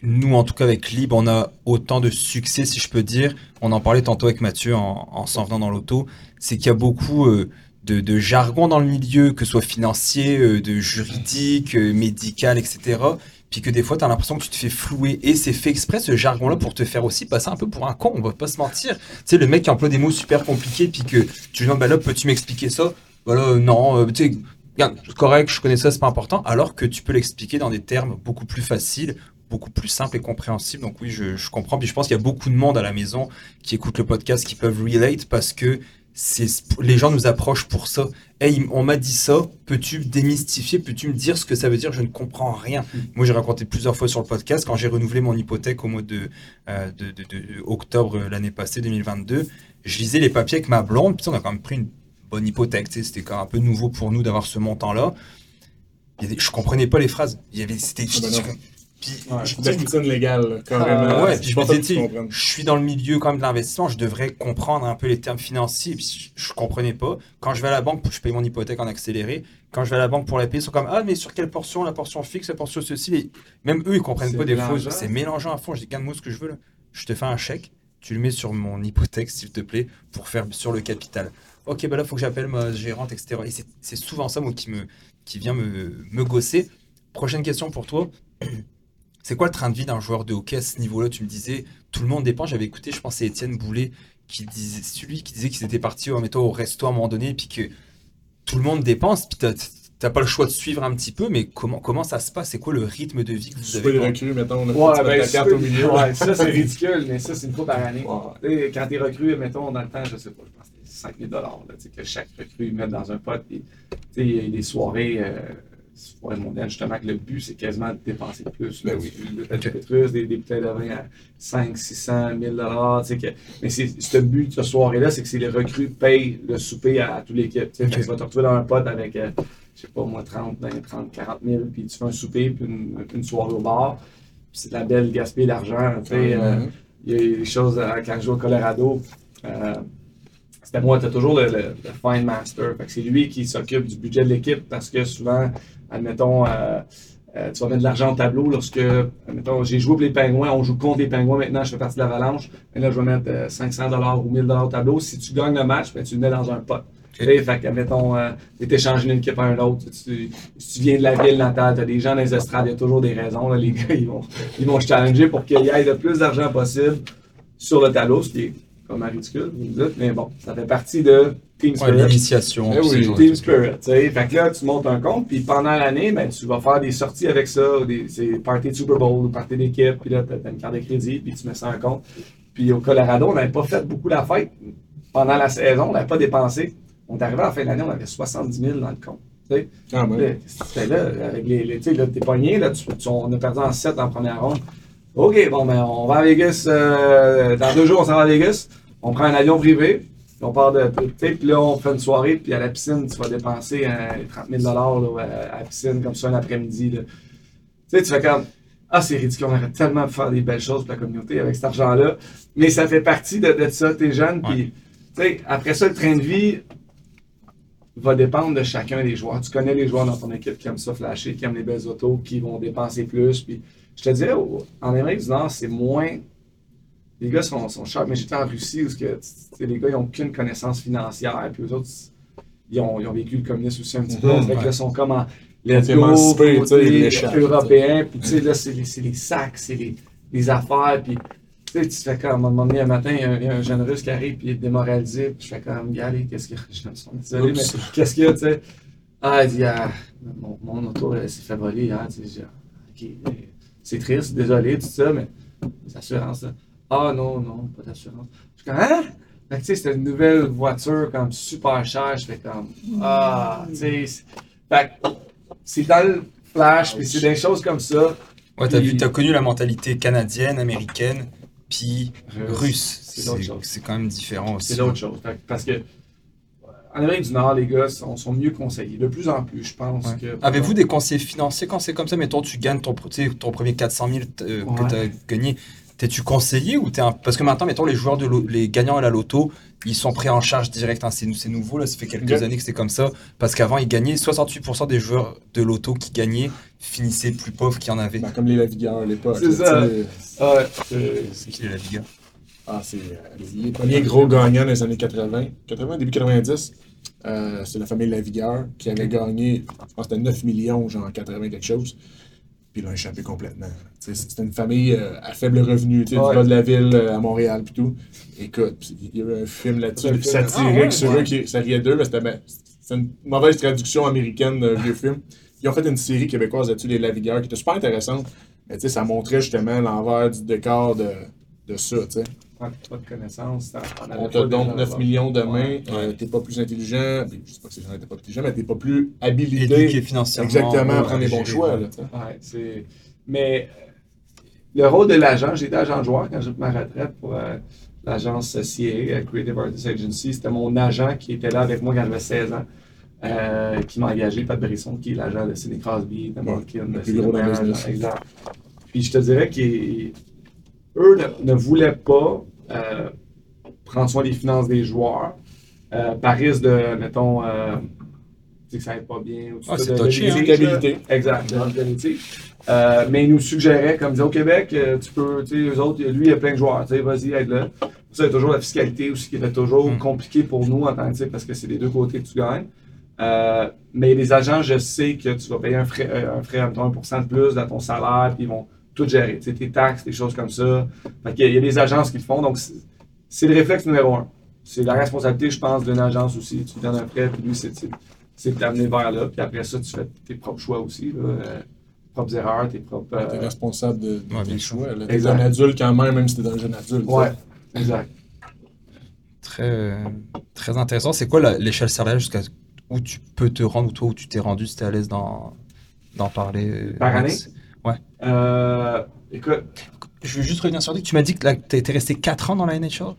nous, en tout cas avec Lib, on a autant de succès, si je peux dire. On en parlait tantôt avec Mathieu en, en s'en venant dans l'auto. C'est qu'il y a beaucoup euh, de, de jargon dans le milieu, que ce soit financier, euh, de juridique, euh, médical, et cetera. Puis que des fois, tu as l'impression que tu te fais flouer. Et c'est fait exprès, ce jargon-là, pour te faire aussi passer un peu pour un con. On va pas se mentir. Tu sais, le mec qui emploie des mots super compliqués, puis que tu lui demandes, bah là, peux-tu m'expliquer ça? Voilà, non, euh, tu sais, regarde, correct, je connais ça, c'est pas important. Alors que tu peux l'expliquer dans des termes beaucoup plus faciles, beaucoup plus simples et compréhensibles. Donc oui, je, je comprends. Puis je pense qu'il y a beaucoup de monde à la maison qui écoute le podcast, qui peuvent relate parce que c'est, les gens nous approchent pour ça. Hey, on m'a dit ça, peux-tu démystifier, peux-tu me dire ce que ça veut dire, je ne comprends rien. Mmh. Moi, j'ai raconté plusieurs fois sur le podcast, quand j'ai renouvelé mon hypothèque au mois de, euh, de, de, de octobre l'année passée, deux mille vingt-deux, je lisais les papiers avec ma blonde, puis on a quand même pris une bonne hypothèque, tu sais, c'était quand même un peu nouveau pour nous d'avoir ce montant-là. Il y avait, je comprenais pas les phrases, il y avait, c'était... Puis, ouais, je suis une légale, quand même. Euh, ouais, puis je me disais, je suis dans le milieu quand même de l'investissement, je devrais comprendre un peu les termes financiers, puis je, je comprenais pas. Quand je vais à la banque, je paye mon hypothèque en accéléré. Quand je vais à la banque pour la payer, ils sont comme, ah, mais sur quelle portion, la portion fixe, la portion ceci. Les... Même eux, ils comprennent c'est pas des choses. C'est mélangeant à fond. Je dis, gagne-moi ce que je veux, là. Je te fais un chèque, tu le mets sur mon hypothèque, s'il te plaît, pour faire sur le capital. Ok, ben là, faut que j'appelle ma gérante, et cetera. Et c'est, c'est souvent ça, moi, qui, me, qui vient me, me gosser. Prochaine question pour toi. C'est quoi le train de vie d'un joueur de hockey à ce niveau-là? Tu me disais, tout le monde dépend. J'avais écouté, je pense, c'est Étienne Boulay, qui disait, celui qui disait qu'ils étaient partis oh, mettons, au resto à un moment donné, puis que tout le monde dépense, puis t'as, t'as pas le choix de suivre un petit peu, mais comment, comment ça se passe? C'est quoi le rythme de vie que vous tu avez? Tu peux les recrues, mettons, on a ouais, ben, la carte au milieu. Ouais, ça, c'est ridicule, mais ça, c'est une fois par année. Ouais. Quand t'es recrue, mettons, dans le temps, je sais pas, je pense que c'est cinq mille dollars que chaque recrue met dans un pot, puis il y a des soirées... Euh, pour le mondial, justement, que le but, c'est quasiment de dépenser plus. Ben oui. Des pétrus, des, des bouteilles de vin à cinq cents, six cents, mille dollars. Tu sais que, mais c'est, c'est le but de cette soirée-là, c'est que c'est les recrues payent le souper à, à toute l'équipe. Tu sais, okay. Tu vas te retrouver dans un pot avec, euh, je sais pas moi, trente, vingt, trente, quarante mille, puis tu fais un souper, puis une, une soirée au bar. Puis c'est de la belle gaspille d'argent. Tu sais, mm-hmm. euh, il y a des choses, euh, quand je joue au Colorado, euh, c'était moi, t'as toujours le, le, le Fine Master. Fait que c'est lui qui s'occupe du budget de l'équipe parce que souvent, admettons, euh, euh, tu vas mettre de l'argent au tableau lorsque, admettons, j'ai joué pour les Pingouins, on joue contre les Pingouins maintenant, je fais partie de l'Avalanche, mais là, je vais mettre euh, cinq cents dollars ou mille dollars au tableau. Si tu gagnes le match, ben, tu le mets dans un pot. Okay. Fait que, admettons, euh, tu échanges d'une équipe à une autre. Tu, si tu viens de la ville natale, tu as des gens dans les estrades, il y a toujours des raisons. Là, les gars, ils vont, ils vont challenger pour qu'il y ait le plus d'argent possible sur le tableau, ce qui est comme un ridicule, vous me dites, mais bon, ça fait partie de Team Spirit. Ouais, l'initiation. Eh oui, Team Spirit, tu sais. Fait que là, tu montes un compte, puis pendant l'année, ben, tu vas faire des sorties avec ça, ou des parties de Super Bowl, ou parties d'équipe, puis là, tu as une carte de crédit, puis tu mets ça en compte. Puis au Colorado, on n'avait pas fait beaucoup la fête. Pendant la saison, on n'avait pas dépensé. On est arrivé à la fin de l'année, on avait soixante-dix mille dans le compte. T'sais. Ah ouais. C'était là, avec les, les tu sais, t'es pogné, là, tu, tu, on a perdu en sept en première ronde. OK, bon, ben, on va à Vegas. Euh, dans deux jours, on s'en va à Vegas. On prend un avion privé. Puis on part de. Puis là, on fait une soirée. Puis à la piscine, tu vas dépenser hein, trente mille dollars là, à la piscine, comme ça, un après-midi. Tu sais, tu fais comme. Ah, c'est ridicule. On aurait tellement pu faire des belles choses pour la communauté avec cet argent-là. Mais ça fait partie de, de ça. T'es jeune. Puis, tu sais, après ça, le train de vie. va dépendre de chacun des joueurs. Tu connais les joueurs dans ton équipe qui aiment ça flasher, qui aiment les belles autos, qui vont dépenser plus. Puis, je te dirais, en Amérique du Nord, c'est moins... Les gars sont, sont sharp, mais j'étais en Russie où que, les gars n'ont aucune connaissance financière, puis eux autres, ils ont, ils ont vécu le communisme aussi un petit peu. Fait que là, sont comme en let's go, côté européen, puis tu sais, là, c'est les, c'est les sacs, c'est les, les affaires, puis tu sais, tu fais comme, à un moment donné, un matin, il y a un, y a un jeune russe qui arrive, puis il est démoralisé, puis je fais comme, gars, qu'est-ce qu'il y a, je suis désolé, mais qu'est-ce qu'il y a, tu sais, ah, il dit, ah, mon, mon auto, elle s'est fait voler hier, tu sais, okay, c'est triste, désolé, tout ça, mais c'est assurance, là. Ah non, non, pas d'assurance. Je suis comme, hein? Fait que tu sais, c'était une nouvelle voiture, comme super chère. Je fais comme, ah, tu sais. Fait que c'est dans le flash, puis c'est des choses comme ça. Ouais, t'as, puis... vu, t'as connu la mentalité canadienne, américaine, puis russe. russe. C'est, c'est, c'est, c'est quand même différent aussi. C'est l'autre chose. Fait, parce que, en Amérique du Nord, les gars sont, sont mieux conseillés, de plus en plus, je pense. Ouais. Que... Avez-vous des conseillers financiers quand c'est comme ça? Mettons, tu gagnes ton, ton premier quatre cent mille euh, ouais. que t'as gagné. T'es-tu conseillé ou t'es un... Parce que maintenant, mettons, les joueurs, de les gagnants à la loto, ils sont pris en charge direct. Hein. C'est, c'est nouveau, là, ça fait quelques yeah. années que c'est comme ça. Parce qu'avant, ils gagnaient, soixante-huit pour cent des joueurs de loto qui gagnaient finissaient plus pauvres qu'il y en avait. Bah, comme les Laviga à l'époque. C'est là, ça. Les... Ah, c'est... c'est qui les Laviga? Ah, c'est les premiers gros gagnants des années quatre-vingts, quatre-vingts début quatre-vingt-dix. Euh, c'est la famille Lavigueur qui avait gagné, je pense que c'était neuf millions, genre en quatre-vingts quelque chose. Puis ils l'ont échappé complètement. T'sais, c'était une famille euh, à faible revenu, tu sais, ouais. du bas de la ville euh, à Montréal et tout. Écoute, il y a eu un film là-dessus, puis satirique ah ouais, sur ouais. eux, qui, ça riait d'eux, mais c'était, c'était une mauvaise traduction américaine d'un vieux film. Ils ont fait une série québécoise là-dessus, les Lavigueurs, qui était super intéressante. Mais tu sais, ça montrait justement l'envers du décor de, de ça, tu sais. Pas de connaissances. On te donne neuf millions demain, ouais. euh, t'es pas plus intelligent, je sais pas que ces gens n'étaient pas intelligents, mais t'es pas plus habilité financièrement exactement à prendre les bons choix. Là, ouais, c'est... Mais le rôle de l'agent, j'étais agent de joueur quand j'ai pris ma retraite pour euh, l'agence C A, Creative Artists Agency, c'était mon agent qui était là avec moi quand j'avais seize ans, euh, qui m'a engagé, Pat Brisson, qui est l'agent de Sidney Crosby, de Malkin, ouais, de Sidney, exact. Puis je te dirais qu'il... Eux ne, ne voulaient pas euh, prendre soin des finances des joueurs euh, par risque de, mettons, euh, que ça n'aille pas bien. Ou tout ah, ça, c'est de, touché, de, hein? Exact, ouais. de, de, de, euh, mais ils nous suggéraient, comme ils disaient, au Québec, euh, tu peux, tu sais, eux autres, lui, il y a plein de joueurs, tu sais, vas-y, aide-le. Ça, il y a toujours la fiscalité aussi qui était toujours mm. compliquée pour nous en tant que, parce que c'est des deux côtés que tu gagnes. Euh, mais les agents, je sais que tu vas payer un frais, un frais à mettons, un pour cent de plus dans ton salaire, puis ils vont tout gérer, tes taxes, des choses comme ça. Fait qu'il y a, il y a des agences qui le font, donc c'est, c'est le réflexe numéro un. C'est la responsabilité, je pense, d'une agence aussi. Tu lui donnes un prêt, puis lui, c'est, c'est, c'est de t'amener vers là, puis après ça, tu fais tes propres choix aussi, là, euh, tes propres erreurs, tes propres... Euh... T'es responsable de, de ouais, tes choix, là. T'es un adulte quand même, même si t'es un jeune adulte. Ouais, t'sais. Exact. Très, très intéressant. C'est quoi la, l'échelle salariale jusqu'à où tu peux te rendre, ou toi, où tu t'es rendu, si t'es à l'aise d'en, d'en parler? Par année? Ouais. Euh, écoute, je veux juste revenir sur toi. Tu m'as dit que tu étais resté quatre ans dans la N H L.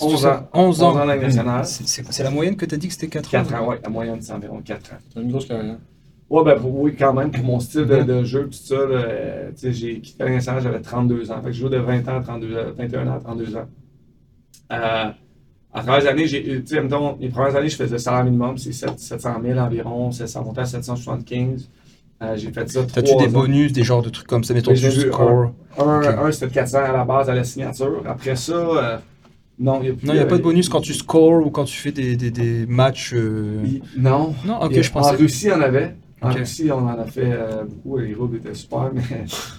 onze ans. onze ans. Dans la nationale. C'est, c'est, c'est la moyenne que tu as dit que c'était quatre ans? quatre ans, oui. La moyenne, c'est environ quatre ans. C'est une grosse carrière. Ouais, ben, pour, oui, quand même. Pour mon style de, de jeu, tout ça, euh, j'ai quitté la nationale, j'avais trente-deux ans. Fait que je joue de vingt ans, trente-deux, vingt et un ans à trente-deux ans. Euh, à travers les années, j'ai, mettons, les premières années, je faisais le salaire minimum, c'est sept cent mille environ, ça montait à sept cent soixante-quinze. Euh, j'ai fait ça. T'as-tu des ans. bonus, des genres de trucs comme ça, mettons du score? Un, un, okay. un, c'était de quatre cents à la base à la signature. Après ça, euh, non, il n'y a, non, y a euh, pas de bonus quand tu scores ou quand tu fais des, des, des matchs. Euh... Y... Non. Non, ok, et je pensais. En Russie, il y en avait. En okay. Russie, on en a fait euh, beaucoup. Les roubles étaient super, mais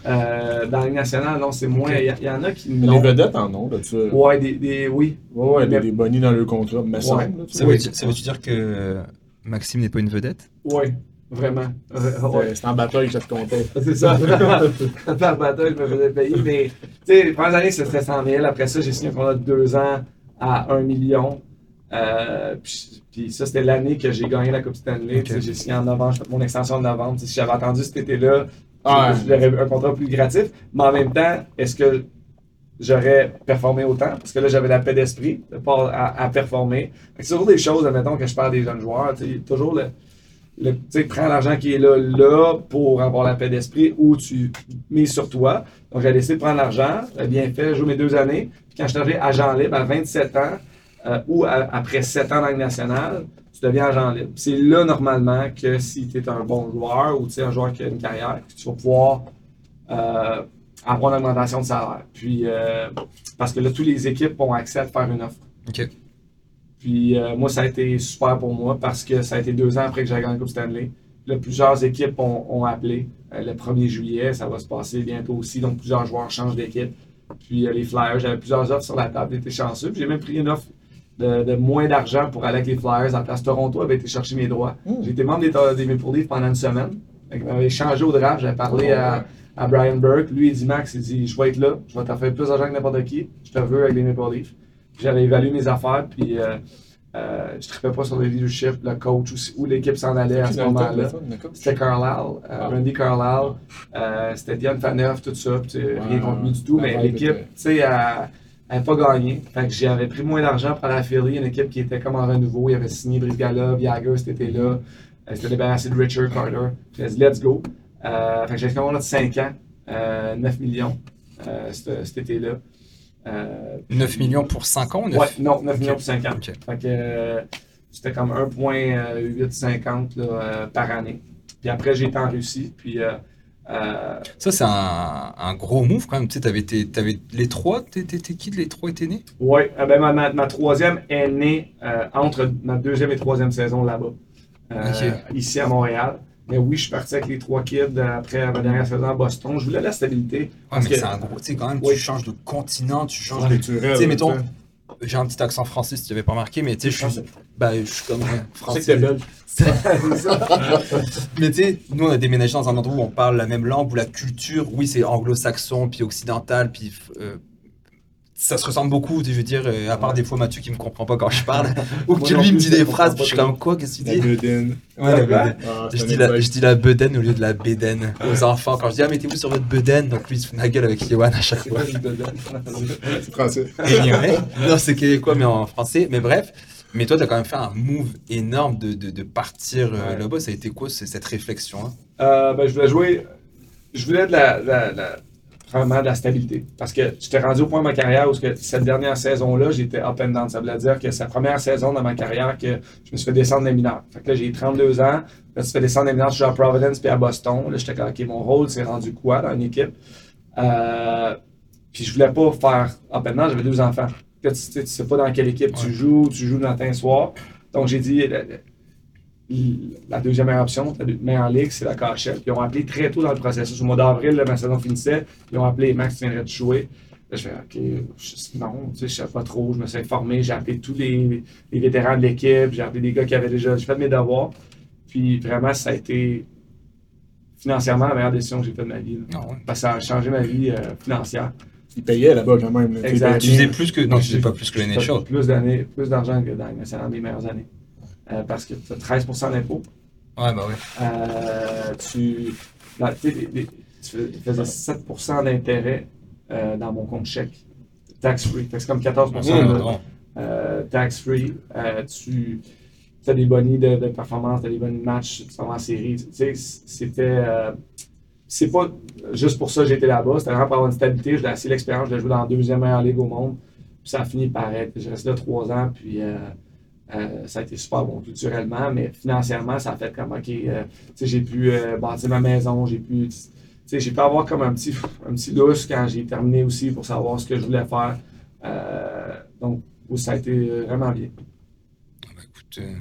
euh, dans les nationales, non, c'est moins. Il okay. y, y en a qui. Mais les vedettes en ont, là-dessus. Ouais, des, des, oui. Ouais, ouais, mais... des bonus dans le contrat, mais ça. Ouais. Ça veut-tu oui. dire que Maxime n'est pas une vedette? Oui. Vraiment. C'était, ouais. c'était en bataille que je te comptais. C'est ça. C'était en bataille que je me faisais payer. Mais, tu sais, les premières années, c'était cent mille. Après ça, j'ai signé un contrat de deux ans à un million. Euh, puis, puis ça, c'était l'année que j'ai gagné la Coupe Stanley. Okay. J'ai signé en novembre. J'ai fait mon extension en novembre. T'sais, si j'avais attendu cet été-là, ah, j'aurais eu un contrat plus lucratif. Mais en même temps, est-ce que j'aurais performé autant? Parce que là, j'avais la paix d'esprit de pas à, à performer. Fait que c'est toujours des choses, admettons, que je parle des jeunes joueurs. Tu sais, toujours le. Tu sais, prends l'argent qui est là, là pour avoir la paix d'esprit ou tu mises sur toi. Donc, j'ai décidé de prendre l'argent, bien fait, jouer mes deux années. Puis quand je suis arrivé agent libre à vingt-sept ans euh, ou à, après sept ans dans le national, tu deviens agent libre. C'est là, normalement, que si tu es un bon joueur ou un joueur qui a une carrière, que tu vas pouvoir euh, avoir une augmentation de salaire. Puis, euh, parce que là, toutes les équipes ont accès à te faire une offre. Okay. Puis euh, moi, ça a été super pour moi parce que ça a été deux ans après que j'ai gagné la Coupe Stanley. Là, plusieurs équipes ont, ont appelé. Euh, le premier juillet, ça va se passer bientôt aussi. Donc, plusieurs joueurs changent d'équipe. Puis euh, les Flyers, j'avais plusieurs offres sur la table. J'étais chanceux. Puis j'ai même pris une offre de, de moins d'argent pour aller avec les Flyers. À la place Toronto, j'avais été chercher mes droits. Mmh. J'ai été membre des, des Maple Leafs pendant une semaine. Donc, on avait échangé au draft. J'avais parlé oh, à, à Brian Burke. Lui, il dit Max, il dit, je vais être là. Je vais t'en faire plus d'argent que n'importe qui. Je te veux avec les Maple Leafs. J'avais évalué mes affaires, puis euh, euh, je ne trippais pas sur le leadership, le coach, où, où l'équipe s'en allait à ce moment-là. C'était Carlisle, euh, wow. Randy Carlisle, euh, c'était Dion Phaneuf, tout ça, puis, wow. rien contenu du tout, la mais l'équipe, tu sais, elle n'a pas gagné. Fait que j'avais pris moins d'argent pour aller à Philly, une équipe qui était comme en renouveau, il avait signé Brice Galov, Jagger, c'était là, euh, c'était débarrassé de Richard Carter, j'ai dit « let's go euh, ». Fait que j'ai fait un contrat de cinq ans, euh, neuf millions euh, cet été-là. Euh, neuf millions pour cinq ans? neuf... Ouais, non, neuf okay. millions pour cinq ans. Okay. Fait que euh, c'était comme un virgule huit cinquante là, euh, par année. Puis après, j'ai été en Russie. Puis, euh, euh... ça, c'est un, un gros move quand même. Tu sais, t'avais, t'avais les trois, t'étais qui? Les trois étaient nés? Oui, euh, ben, ma, ma, ma troisième est née euh, entre ma deuxième et troisième saison là-bas, euh, okay. ici à Montréal. Mais oui, je suis parti avec les trois kids après ma dernière saison à Boston. Je voulais la stabilité. Ouais, parce mais que... c'est un gros, tu sais, quand même, oui. tu changes de continent, tu changes ouais, de. Tu sais, mettons, j'ai un petit accent français si tu n'avais pas remarqué, mais tu sais, je suis. Bah, je suis comme français. C'est belge. Mais tu sais, nous, on a déménagé dans un endroit où on parle la même langue, où la culture, oui, c'est anglo-saxon, puis occidental, puis. Euh, ça se ressemble beaucoup, je veux dire, à part ouais. des fois Mathieu qui me comprend pas quand je parle, ou que lui me dit des phrases, puis je suis comme quoi, qu'est-ce que tu dis? La bedaine. Ouais, la bedaine. Ah, je, dis la, je dis la bedaine au lieu de la bédaine aux enfants. Quand je dis, ah, mettez-vous sur votre bedaine, donc lui il se fout de la gueule avec Yohan à chaque fois. C'est français. Anyway, non, c'est québécois, mais en français. Mais bref, mais toi, t'as quand même fait un move énorme de, de, de partir ouais. là-bas. Ça a été quoi cette réflexion? Hein? Euh, ben, je voulais jouer. Je voulais de la. la, la... vraiment de la stabilité. Parce que j'étais rendu au point de ma carrière où que cette dernière saison-là, j'étais up and down. Ça veut dire que c'est la première saison dans ma carrière que je me suis fait descendre des mineurs. Fait que là, j'ai trente-deux ans. Là, tu te fais descendre des mineurs, je suis à Providence puis à Boston. Là, j'étais comme, OK, mon rôle, c'est rendu quoi dans une équipe? Euh, puis je voulais pas faire up and down, j'avais deux enfants. Là, tu, tu sais pas dans quelle équipe ouais. tu joues, tu joues matin, soir. Donc, j'ai dit, la, la deuxième meilleure option, la meilleure ligue, c'est la K H L. Ils ont appelé très tôt dans le processus. Au mois d'avril, là, ma saison finissait. Ils ont appelé Max, tu viendrais de jouer. Là, je fais OK, je, non, tu sais, je ne sais pas trop. Je me suis informé. J'ai appelé tous les, les vétérans de l'équipe. J'ai appelé des gars qui avaient déjà. J'ai fait mes devoirs. Puis vraiment, ça a été financièrement la meilleure décision que j'ai faite de ma vie. Là, non, ouais. Parce que ça a changé ma vie euh, financière. Ils payaient là-bas quand même. Là, exact. Tu faisais plus que. Non, tu faisais pas plus que l'année chaude. Plus d'années, plus d'argent que dans c'est dans les meilleures années. Euh, parce que tu as treize pour cent d'impôt. Ouais, bah oui. Euh, tu, là, t'es, t'es, tu faisais sept pour cent d'intérêt euh, dans mon compte chèque. Tax-free. Fait que c'est comme quatorze pour cent. Mmh, de, euh, tax-free. Euh, tu as des bonnies de, de performance, tu as des bonnies de match, tu t'en vas en série. Tu sais, c'était. Euh, c'est pas juste pour ça que j'étais là-bas. C'était vraiment pour avoir une stabilité. J'ai assez l'expérience. Je l'ai joué dans la deuxième meilleure ligue au monde. Puis ça a fini par être. Je restais là trois ans. Puis. Euh, Euh, ça a été super bon culturellement, mais financièrement, ça a fait comme, OK, euh, j'ai pu euh, bâtir ma maison, j'ai pu, j'ai pu avoir comme un petit, un petit lousse quand j'ai terminé aussi pour savoir ce que je voulais faire. Euh, donc, ça a été vraiment bien. Bah, écoute, euh,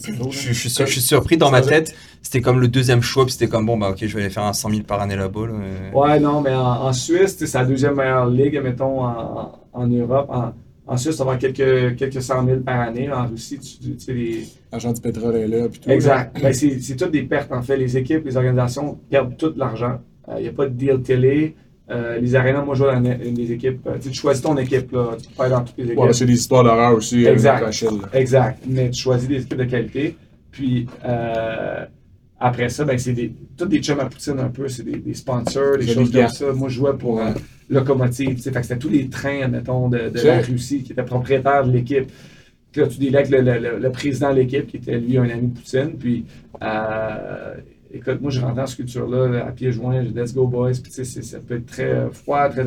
c'est drôle, hein? je, je, suis sur, je suis surpris dans ma tête. C'était comme le deuxième choix, puis c'était comme, bon, bah, OK, je vais aller faire un cent mille par année là-bas. Là, mais... Ouais, non, mais en, en Suisse, c'est la deuxième meilleure ligue, mettons, en, en Europe. En, Ensuite, ça va quelques, quelques cent mille par année. En Russie, tu, tu sais, les... l'argent du pétrole est là, puis tout. Exact. Ben, c'est, c'est toutes des pertes, en fait. Les équipes, les organisations perdent tout l'argent. Il euh, n'y a pas de deal télé. Euh, les arénas, moi, je vois dans une des équipes. Tu choisis ton équipe, là. Tu peux aller dans toutes les équipes. Ouais, c'est des histoires d'horreur aussi. Exact. Euh, Rachel, exact. Mais tu choisis des équipes de qualité. Puis, euh, après ça, ben, c'est des, toutes des chums à Poutine, un peu. C'est des, des sponsors, des choses comme ça. Moi, je jouais pour... Ouais. Euh, locomotive, tu sais, fait que c'était tous les trains, mettons, de, de la Russie qui étaient propriétaires de l'équipe. Puis là, tu dis là avec le, le, le président de l'équipe, qui était lui un ami de Poutine, puis euh, écoute, moi je rentre dans cette culture-là, à pieds joints, je dis let's go boys, puis tu sais, ça peut être très froid, très...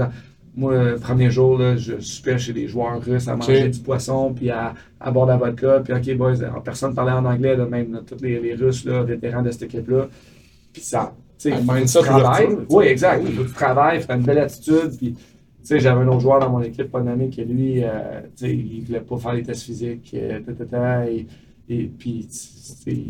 Moi, le premier jour, là, je soupais chez des joueurs russes à manger okay. du poisson, puis à, à boire de la vodka, puis OK, boys, personne ne parlait en anglais, là, même là, tous les, les Russes, là, vétérans de cette équipe-là. Puis ça, tu sais, tu travailles. Oui, exact. Oui. Tu travailles, tu as une belle attitude, puis tu sais, j'avais un autre joueur dans mon équipe, pas nommé, qui lui, euh, tu sais, il voulait pas faire les tests physiques, euh, ta, ta, ta, et, et puis, tu sais,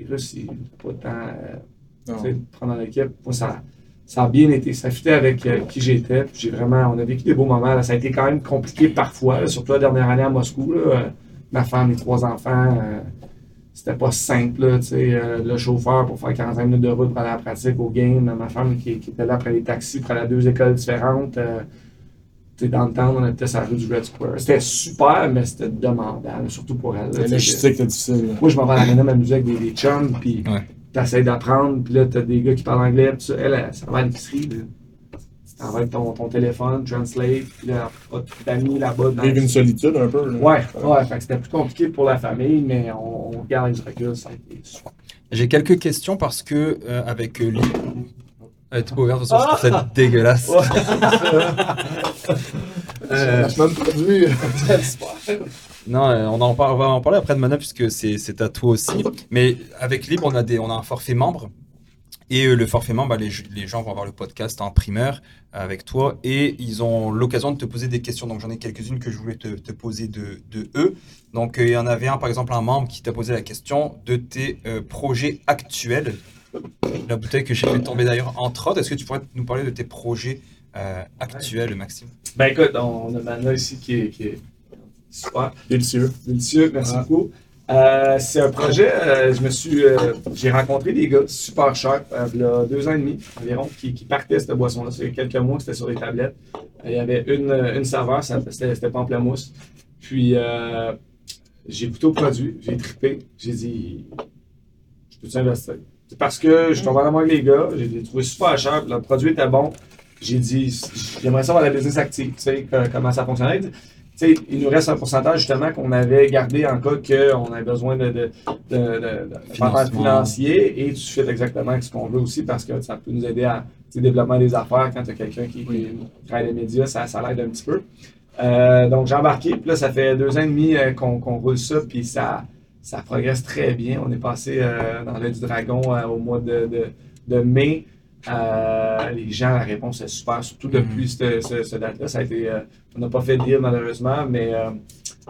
les Russes, ils n'ont pas tant, euh, tu sais, prendre dans l'équipe. Moi, ça, ça a bien été, ça fitait avec euh, qui j'étais, puis j'ai vraiment, on a vécu des beaux moments, là. Ça a été quand même compliqué parfois, là, surtout la dernière année à Moscou, là, euh, ma femme, les trois enfants, euh, c'était pas simple, là, tu sais, euh, le chauffeur pour faire quarante-cinq minutes de route pour aller à la pratique, au game, ma femme qui, qui était là après les taxis, pour aller à deux écoles différentes, euh, t'sais, dans le temps, on était sur la rue du Red Square. C'était super, mais c'était demandant, surtout pour elle. La logistique était difficile. Là. Moi, je m'en vais à la Mana m'amuser avec des, des chums, puis ouais. t'essayes d'apprendre, puis là, t'as des gars qui parlent anglais, puis ça, elle, elle, ça va à l'épicerie. T'envoies ton, ton téléphone, translate, puis là, pas d'amis là-bas. Vivre une solitude un peu. Là. Ouais, ouais, fait que c'était plus compliqué pour la famille, mais on, on regarde les reculs, ça a été super. J'ai quelques questions parce que, euh, avec lui, elle est pas ouverte, de toute façon, je trouve ça dégueulasse. Ouais, euh, je même pas vu. Non, euh, on, en parle, on va en parler après de Mana, puisque c'est, c'est à toi aussi. Mais avec Libre, on a, des, on a un forfait membre. Et euh, le forfait membre, bah, les, les gens vont avoir le podcast en primeur avec toi. Et ils ont l'occasion de te poser des questions. Donc, j'en ai quelques-unes que je voulais te, te poser de, de eux. Donc, euh, il y en avait un, par exemple, un membre qui t'a posé la question de tes euh, projets actuels. La bouteille que j'ai fait tomber d'ailleurs en trotte. Est-ce que tu pourrais nous parler de tes projets euh, actuels, Maxime? Ben écoute, on a Mana ici qui est, qui est super. Délicieux. Délicieux, merci ah. beaucoup. Euh, c'est un projet, euh, je me suis, euh, j'ai rencontré des gars super chers, euh, il y a deux ans et demi environ, qui, qui partaient cette boisson-là. Ça fait quelques mois que c'était sur les tablettes. Il y avait une, une saveur, ça, c'était, c'était pamplemousse. Puis euh, j'ai plutôt produit, j'ai trippé, j'ai dit, je peux-tu investir? C'est parce que je suis tombé en amour avec les gars, j'ai trouvé super cher, le produit était bon. J'ai dit, j'aimerais ça avoir la business active, tu sais, comment ça fonctionnait. Tu sais, il nous reste un pourcentage justement qu'on avait gardé en cas qu'on avait besoin de, de, de, de partenaires financiers et tu fais exactement ce qu'on veut aussi parce que ça peut nous aider à développement des affaires quand tu as quelqu'un qui, oui. qui travaille les médias, ça, ça l'aide un petit peu. Euh, donc j'ai embarqué, puis là ça fait deux ans et demi qu'on, qu'on roule ça, puis ça. Ça progresse très bien. On est passé euh, dans l'œil du dragon euh, au mois de, de, de mai. Euh, les gens, la réponse est super, surtout depuis mm-hmm. cette, cette, cette date-là. Ça a été, euh, on n'a pas fait de deal malheureusement, mais euh,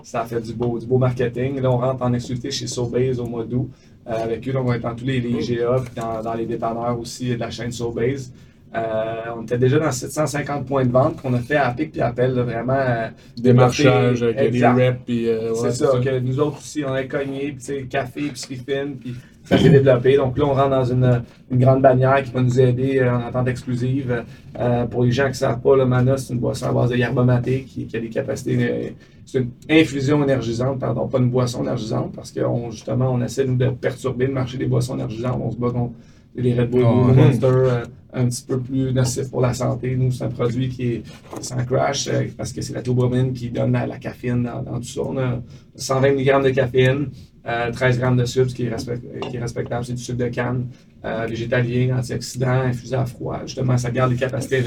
ça a fait du beau, du beau marketing. Là, on rentre en exclusivité chez Sobeys au mois d'août euh, avec eux. Donc, on est dans tous les, les I G A, dans, dans les dépanneurs aussi de la chaîne Sobeys. Euh, on était déjà dans sept cent cinquante points de vente qu'on a fait à pic puis à appel, là, vraiment. Euh, Démarchage, avec euh, des reps. Puis, euh, ouais, c'est, c'est ça, ça. Que nous autres aussi, on a cogné, puis café, puis fine, puis ça s'est développé. Donc là, on rentre dans une, une grande bannière qui va nous aider euh, en entente exclusive. Euh, pour les gens qui ne savent pas, le Mana, c'est une boisson à base de yerba maté qui, qui a des capacités. Euh, c'est une infusion énergisante, pardon, pas une boisson énergisante, parce que on, justement, on essaie nous, de perturber le marché des boissons énergisantes. On se bat contre les Red Bull, oh, les Monster. Euh, un petit peu plus nocif pour la santé. Nous, c'est un produit qui est sans crash euh, parce que c'est la théobromine qui donne la, la caféine dans, dans tout ça. On a cent vingt milligrammes de caféine, euh, treize grammes de sucre, ce qui est, respect, qui est respectable. C'est du sucre de canne, euh, végétalien, antioxydant, infusé à froid. Justement, ça garde les capacités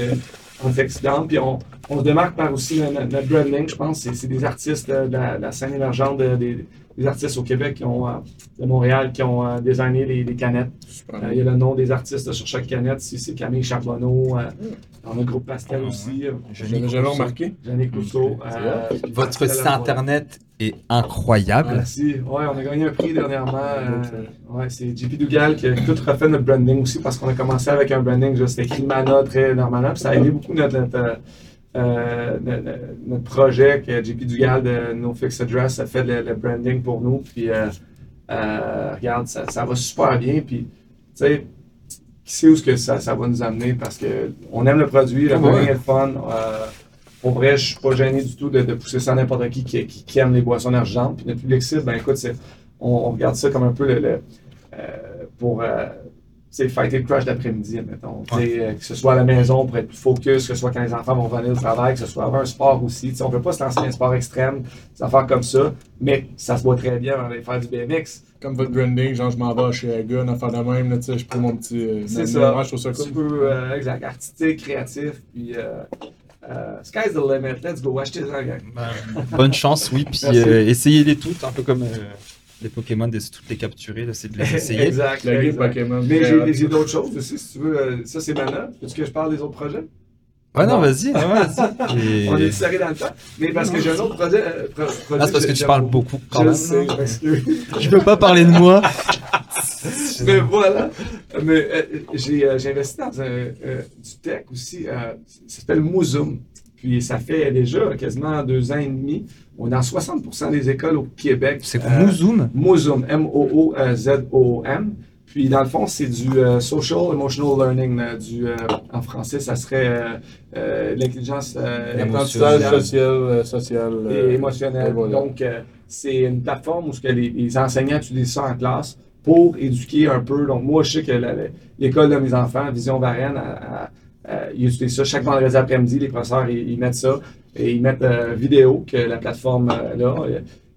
antioxydantes. Puis on, on se démarque par aussi notre, notre branding, je pense. C'est, c'est des artistes de la, de la scène émergente, de, de, des artistes au Québec qui ont, euh, de Montréal qui ont euh, designé les, les canettes. Il euh, y a le nom des artistes sur chaque canette. Si c'est Camille Charbonneau, euh, dans le groupe Pascal ah, aussi. Euh, J'avais jamais remarqué. Jannick Rousseau. Euh, Votre site internet est incroyable. Merci. Ouais, on a gagné un prix dernièrement. Euh, ouais, c'est J P Dugal qui a tout refait notre branding aussi parce qu'on a commencé avec un branding juste écrit Mana très normalement. Puis ça a aidé beaucoup notre, notre, euh, notre, notre projet que J P Dugal de No Fixed Address a fait le, le branding pour nous. Puis euh, euh, regarde, ça, ça va super bien. Puis, tu sais, qui sait où ce que ça, ça va nous amener parce que on aime le produit, le branding est fun. Euh, pour vrai, je suis pas gêné du tout de, de pousser ça à n'importe qui qui, qui qui aime les boissons énergisantes. Puis notre public cible, ben écoute, c'est, on, on regarde ça comme un peu le, le euh, pour euh, tu sais, fighter le crash d'après-midi, mettons. Ouais. Que ce soit à la maison pour être plus focus, que ce soit quand les enfants vont revenir au travail, que ce soit avant un sport aussi. T'sais, on ne veut pas se lancer dans un sport extrême, des affaires comme ça, mais ça se voit très bien avant d'aller faire du B M X. Comme votre branding, genre je m'en vais chez un gars, une affaire de même, là, tu sais, je prends mon petit. Euh, c'est ça. Numéro, je trouve ça cool. Un petit peu euh, exact, artistique, créatif, puis euh, Euh, sky's the limit, let's go, achetez un gang. Bonne chance, oui, puis euh, essayez-les toutes, un peu comme euh, les Pokémon, de toutes les capturer, d'essayer de les essayer. Exact, les exact. Pokémon. Mais j'ai, j'ai d'autres choses aussi, si tu veux. Ça, c'est Mana. Est-ce que je parle des autres projets? Ouais, non, non vas-y. Non, vas-y. Et... On est serré dans le temps. Mais parce que j'ai un autre projet. Euh, pro- projet ah, c'est parce que, que tu parles beaucoup. Quand je même. Sais, parce que... je peux pas parler de moi. Mais voilà. Mais euh, j'ai, euh, j'ai investi dans un, euh, du tech aussi. Euh, ça s'appelle Mouzoom. Puis ça fait déjà quasiment deux ans et demi. On est en soixante pour cent des écoles au Québec. C'est quoi euh, Mouzoom? Mouzoom. M O O Z O M. Puis, dans le fond, c'est du euh, social emotional learning. Là, du, euh, en français, ça serait euh, euh, l'intelligence euh, l'apprentissage social, euh, social euh, et émotionnelle. Voilà. Donc, euh, c'est une plateforme où ce que les, les enseignants utilisent ça en classe pour éduquer un peu. Donc, moi, je sais que la, l'école de mes enfants, Vision Varenne, ils utilisent ça chaque vendredi après-midi. Les professeurs, ils mettent ça et ils mettent euh, vidéo que la plateforme euh, là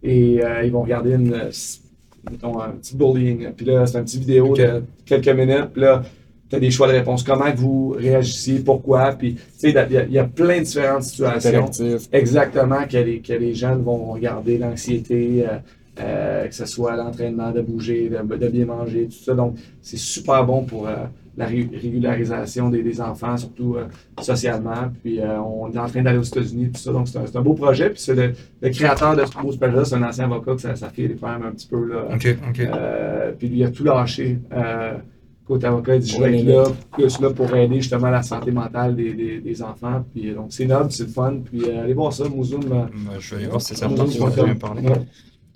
et euh, ils vont regarder une. Mettons, un petit bullying, puis là, c'est un petit vidéo okay. de quelques minutes, puis là, tu as des choix de réponse. Comment vous réagissez, pourquoi, puis, tu sais, il y, y a plein de différentes situations. Exactement, que les, que les jeunes vont regarder l'anxiété, euh, euh, que ce soit l'entraînement de bouger, de, de bien manger, tout ça. Donc, c'est super bon pour euh, la ré- régularisation des, des enfants, surtout euh, socialement. Puis, euh, on est en train d'aller aux États-Unis, tout ça. Donc, c'est un, c'est un beau projet. Puis, c'est le, le créateur de ce beau projet-là, c'est un ancien avocat, que ça, ça fait des problèmes un petit peu. Là. Okay, okay. Euh, puis, lui, il a tout lâché. Euh, côté avocat, il dit, je vais être là, plus là pour aider justement la santé mentale des, des, des enfants. Puis, donc, c'est noble, c'est le fun. Puis, euh, allez voir ça, Mouzoom. Euh, je vais aller voir, c'est ça.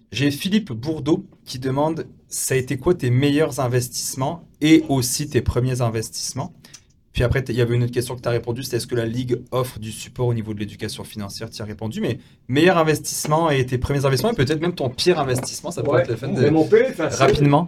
J'ai Philippe Bourdeau qui demande « Ça a été quoi tes meilleurs investissements et aussi tes premiers investissements ?» Puis après, il y avait une autre question que tu as répondu, c'était « Est-ce que la Ligue offre du support au niveau de l'éducation financière ?» Tu as répondu, mais meilleur investissement et tes premiers investissements, et peut-être même ton pire investissement, ça pourrait ouais. être le fun de... Mon pire est facile. Rapidement.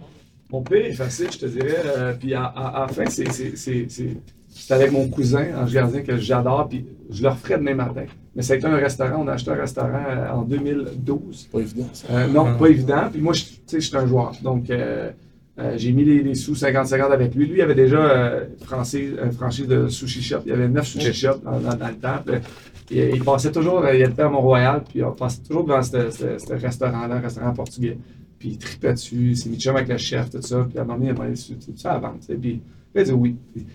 Mon pire est facile, je te dirais. Euh, puis à, à, à la fin, c'est, c'est, c'est, c'est, c'est avec mon cousin, un gardien que j'adore, puis je le referais demain matin. Mais c'était un restaurant, on a acheté un restaurant en deux mille douze. Pas évident, ça. Euh, non, ah. pas évident. Puis moi, je sais, je suis un joueur. Donc, euh, euh, j'ai mis les, les sous cinquante-cinquante avec lui. Lui, il avait déjà euh, français, un franchise de sushi shop. Il y avait neuf sushi shops dans, dans, dans le temps. Puis, il, il passait toujours, il était à Mont-Royal, puis on passait toujours devant ce restaurant-là, un restaurant portugais. Puis il tripait dessus, il s'est mis de chum avec le chef, tout ça. Puis à un moment donné, il m'a dit, tu sais, à vendre. Puis il a dit oui. Puis,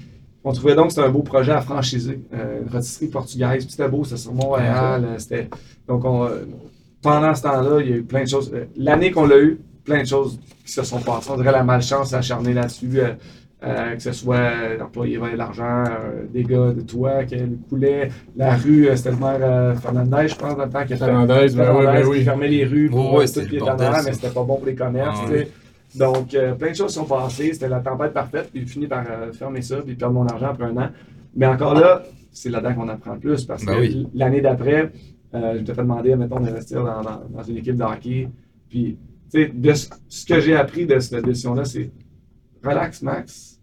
on trouvait donc que c'était un beau projet à franchiser, euh, une rôtisserie portugaise, puis c'était beau, c'était sur Montréal, c'était... Donc, on, euh, pendant ce temps-là, il y a eu plein de choses. Euh, l'année qu'on l'a eu, plein de choses qui se sont passées. On dirait la malchance acharnée là-dessus, euh, euh, que ce soit euh, l'employé volait l'argent, euh, des gars de toit qui coulaient, la rue, euh, c'était le maire euh, Fernandez, je pense, dans le temps, qui était Fernandez, Fernandez, ben Fernandez ben oui. qui fermait les rues, oh, pour ouais, tout pied dans l'air, mais c'était pas bon pour les commerces, ah, tu sais. Oui. Donc, euh, plein de choses sont passées, c'était la tempête parfaite, puis j'ai fini par euh, fermer ça, puis perdre mon argent après un an. Mais encore là, c'est là-dedans qu'on apprend le plus, parce que ben oui. l'année d'après, euh, je me suis fait demander, mettons, d'investir dans, dans, dans une équipe de hockey. Puis, tu sais, de ce, ce que j'ai appris de cette décision-là, c'est relax, Max,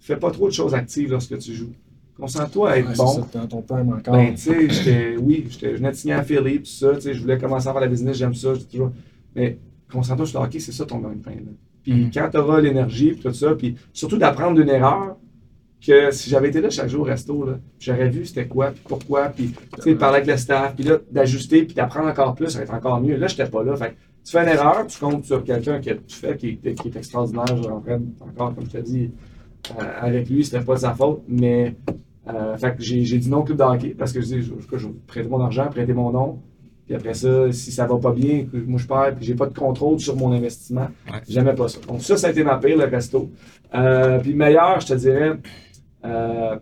fais pas trop de choses actives lorsque tu joues. Concentre-toi à être ouais, bon. C'est ça, ton time encore. Ben, tu sais, j'étais, oui, j'étais, je venais de signer à Philly, tout ça, tu sais, je voulais commencer à faire la business, j'aime ça, j'ai toujours. Mais, concentre-toi sur le hockey, c'est ça ton gagne-pain. Puis mm-hmm. quand tu auras l'énergie, puis tout ça, puis surtout d'apprendre d'une erreur, que si j'avais été là chaque jour au resto, là, j'aurais vu c'était quoi, puis pourquoi, puis tu sais, parler avec le staff, puis là, d'ajuster, puis d'apprendre encore plus, ça va être encore mieux. Là, j'étais pas là. Fait tu fais une erreur, tu comptes sur quelqu'un que tu fais qui, qui est extraordinaire, genre, en fait, encore, comme je te dis, euh, avec lui, c'était pas de sa faute, mais euh, fait que j'ai, j'ai dit non au club de hockey, parce que je dis, je, je, je prête mon argent, prêter mon nom. Puis après ça, si ça va pas bien, moi je perds, puis j'ai pas de contrôle sur mon investissement, ouais. J'aimais pas ça. Donc ça, ça a été ma pire, le resto. Euh, puis meilleur, je te dirais, euh,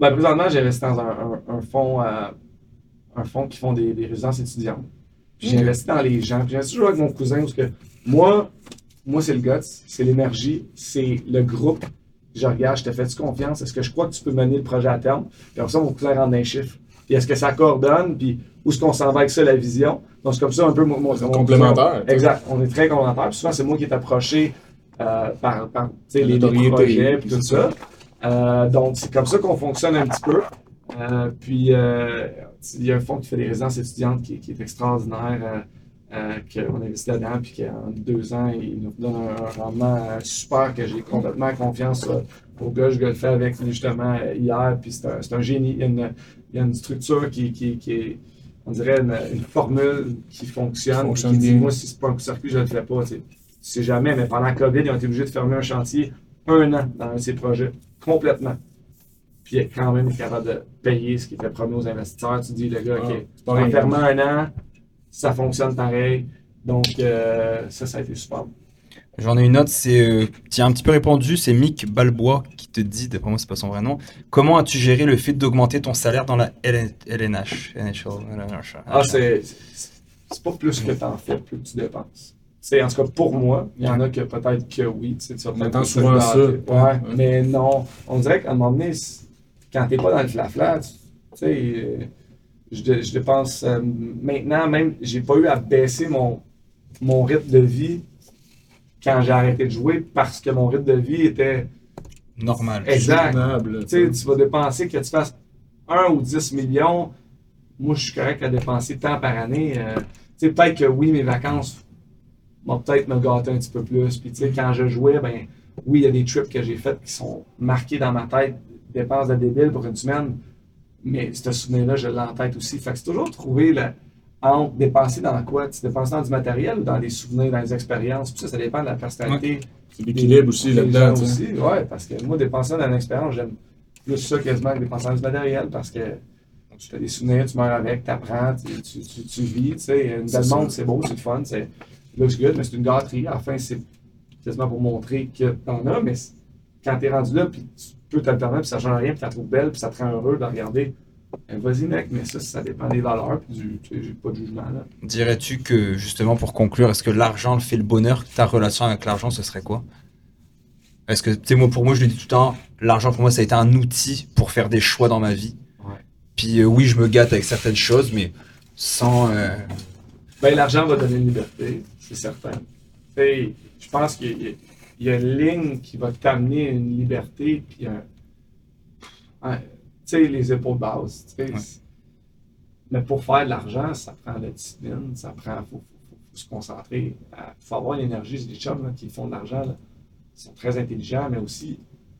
ben présentement, j'ai investi dans un, un, un fonds euh, fond qui font des, des résidences étudiantes. Puis mmh. j'ai investi dans les gens, puis j'ai investi toujours avec mon cousin, parce que moi, moi c'est le guts, c'est l'énergie, c'est le groupe. Je regarde, je te fais-tu confiance? Est-ce que je crois que tu peux mener le projet à terme? Puis après ça, mon cousin rentre dans les chiffres. Puis est-ce que ça coordonne, puis où est-ce qu'on s'en va avec ça, la vision? Donc c'est comme ça un peu mon... mon complémentaire. Mon, exact, on est très complémentaire. Puis souvent, c'est moi qui est approché euh, par, par les, les projets, puis tout ça. ça. Euh, donc c'est comme ça qu'on fonctionne un petit peu. Euh, puis il euh, y a un fonds qui fait des résidences étudiantes qui, qui est extraordinaire. euh, qu'on investit dedans, puis qu'en deux ans, il nous donne un, un rendement super que j'ai complètement confiance euh, au gars. Je le fais avec justement euh, hier, puis c'est un, c'est un génie. Il y a une, il y a une structure qui, qui, qui est, on dirait, une, une formule qui fonctionne, qui fonctionne qui dit, moi, si c'est pas un circuit, je le fais pas. Tu sais jamais, mais pendant la COVID, ils ont été obligés de fermer un chantier un an dans un de ces projets, complètement. Puis il est quand même capable de payer ce qui était promis aux investisseurs. Tu dis, le gars, OK, ah, en fermant un an, ça fonctionne pareil. Donc, euh, ça, ça a été super. J'en ai une autre, c'est, euh, qui a un petit peu répondu, c'est Mick Balbois qui te dit, d'après moi, c'est pas son vrai nom, comment as-tu géré le fait d'augmenter ton salaire dans la L N H? Ah, c'est, c'est pas plus que t'en fais, plus que tu dépenses. C'est, en tout cas, pour moi, il y en a que peut-être que oui. Tu sais, tu vas peut-être souvent ça. Ouais, mais non. On dirait qu'à un moment donné, quand t'es pas dans le flafla, tu sais, je, je dépense euh, maintenant, même, j'ai pas eu à baisser mon, mon rythme de vie quand j'ai arrêté de jouer parce que mon rythme de vie était normal. Exact. Tu sais, tu vas dépenser que tu fasses un ou dix millions. Moi, je suis correct à dépenser tant par année. Euh, tu sais, peut-être que oui, mes vacances vont peut-être me gâter un petit peu plus. Puis, tu sais, quand je jouais, ben oui, il y a des trips que j'ai faites qui sont marqués dans ma tête. Dépenses de débile pour une semaine, mais ce souvenir-là, je l'ai en tête aussi. Fait que c'est toujours trouver le, entre dépenser dans quoi? Tu dépenses dans du matériel ou dans des souvenirs, dans les expériences? Puis ça, ça dépend de la personnalité. Ouais. C'est l'équilibre aussi là-dedans. Oui, parce que moi, dépenser dans une expérience, j'aime plus ça quasiment que dépenser dans du matériel parce que tu as des souvenirs, tu meurs avec, tu apprends, tu, tu, tu, tu vis. Tu sais, une belle monde, c'est beau, c'est le fun, c'est looks good, mais c'est une gâterie. Enfin, c'est quasiment pour montrer que t'en as, mais quand t'es rendu là, puis tu peut te le permettre, puis ça change rien, puis tu la trouves belle, puis ça te rend heureux de regarder. Ben, vas-y, mec, mais ça, ça dépend des valeurs, puis du, tu sais, j'ai pas de jugement là. Dirais-tu que, justement, pour conclure, est-ce que l'argent fait le bonheur? Ta relation avec l'argent, ce serait quoi? Est-ce que, tu sais, moi, pour moi, je le dis tout le temps, l'argent, pour moi, ça a été un outil pour faire des choix dans ma vie. Ouais. Puis, euh, oui, je me gâte avec certaines choses, mais sans. Euh... Ben, l'argent va donner une liberté, c'est certain. Et je pense que. Il y a une ligne qui va t'amener une liberté, puis un, un, tu sais, les épaules basses, tu sais. Ouais. Mais pour faire de l'argent, ça prend de la discipline, ça prend, faut, faut, faut se concentrer, faut avoir l'énergie. C'est des chums là, qui font de l'argent, là. Ils sont très intelligents, mais aussi,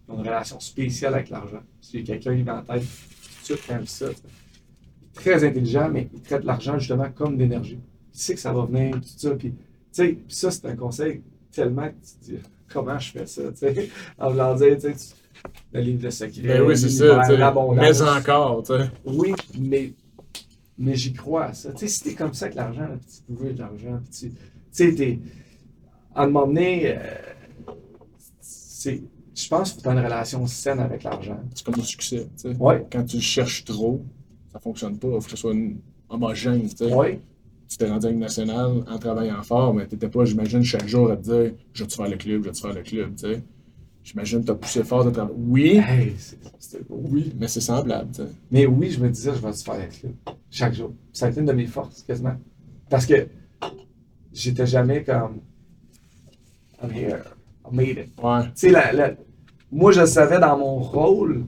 ils ont une relation spéciale avec l'argent. Si quelqu'un il va en tête, tout de suite, quand ça, très intelligent, mais il traite l'argent justement comme d'énergie. Il sait que ça va venir, tout ça, puis, tu sais, puis ça, c'est un conseil tellement que tu te dis, comment je fais ça, tu sais, en voulant dire, tu sais, le livre de secret, ben oui, c'est ça, l'abondance. Mais encore, tu sais. Oui, mais, mais j'y crois à ça. Tu sais, si t'es comme ça avec l'argent, là, tu veux de l'argent, puis tu, tu sais, t'es, à un moment donné, euh, c'est, je pense que t'as une relation saine avec l'argent. C'est comme le succès, tu sais. Ouais. Quand tu le cherches trop, ça fonctionne pas, il faut que ce soit une homogène, tu sais. Ouais. Tu t'es rendu à une nationale en travaillant fort, mais t'étais pas, j'imagine, chaque jour à te dire « Je vais-tu faire le club, je vais-tu faire le club », tu sais. J'imagine que t'as poussé fort de travailler. Oui, hey, c'est, c'est, oui, mais c'est semblable, tu sais. Mais oui, je me disais « Je vais-tu faire le club » chaque jour. Ça a été une de mes forces, quasiment. Parce que j'étais jamais comme « I'm here, I made it ouais. ». Tu sais, la, la, moi, je savais dans mon rôle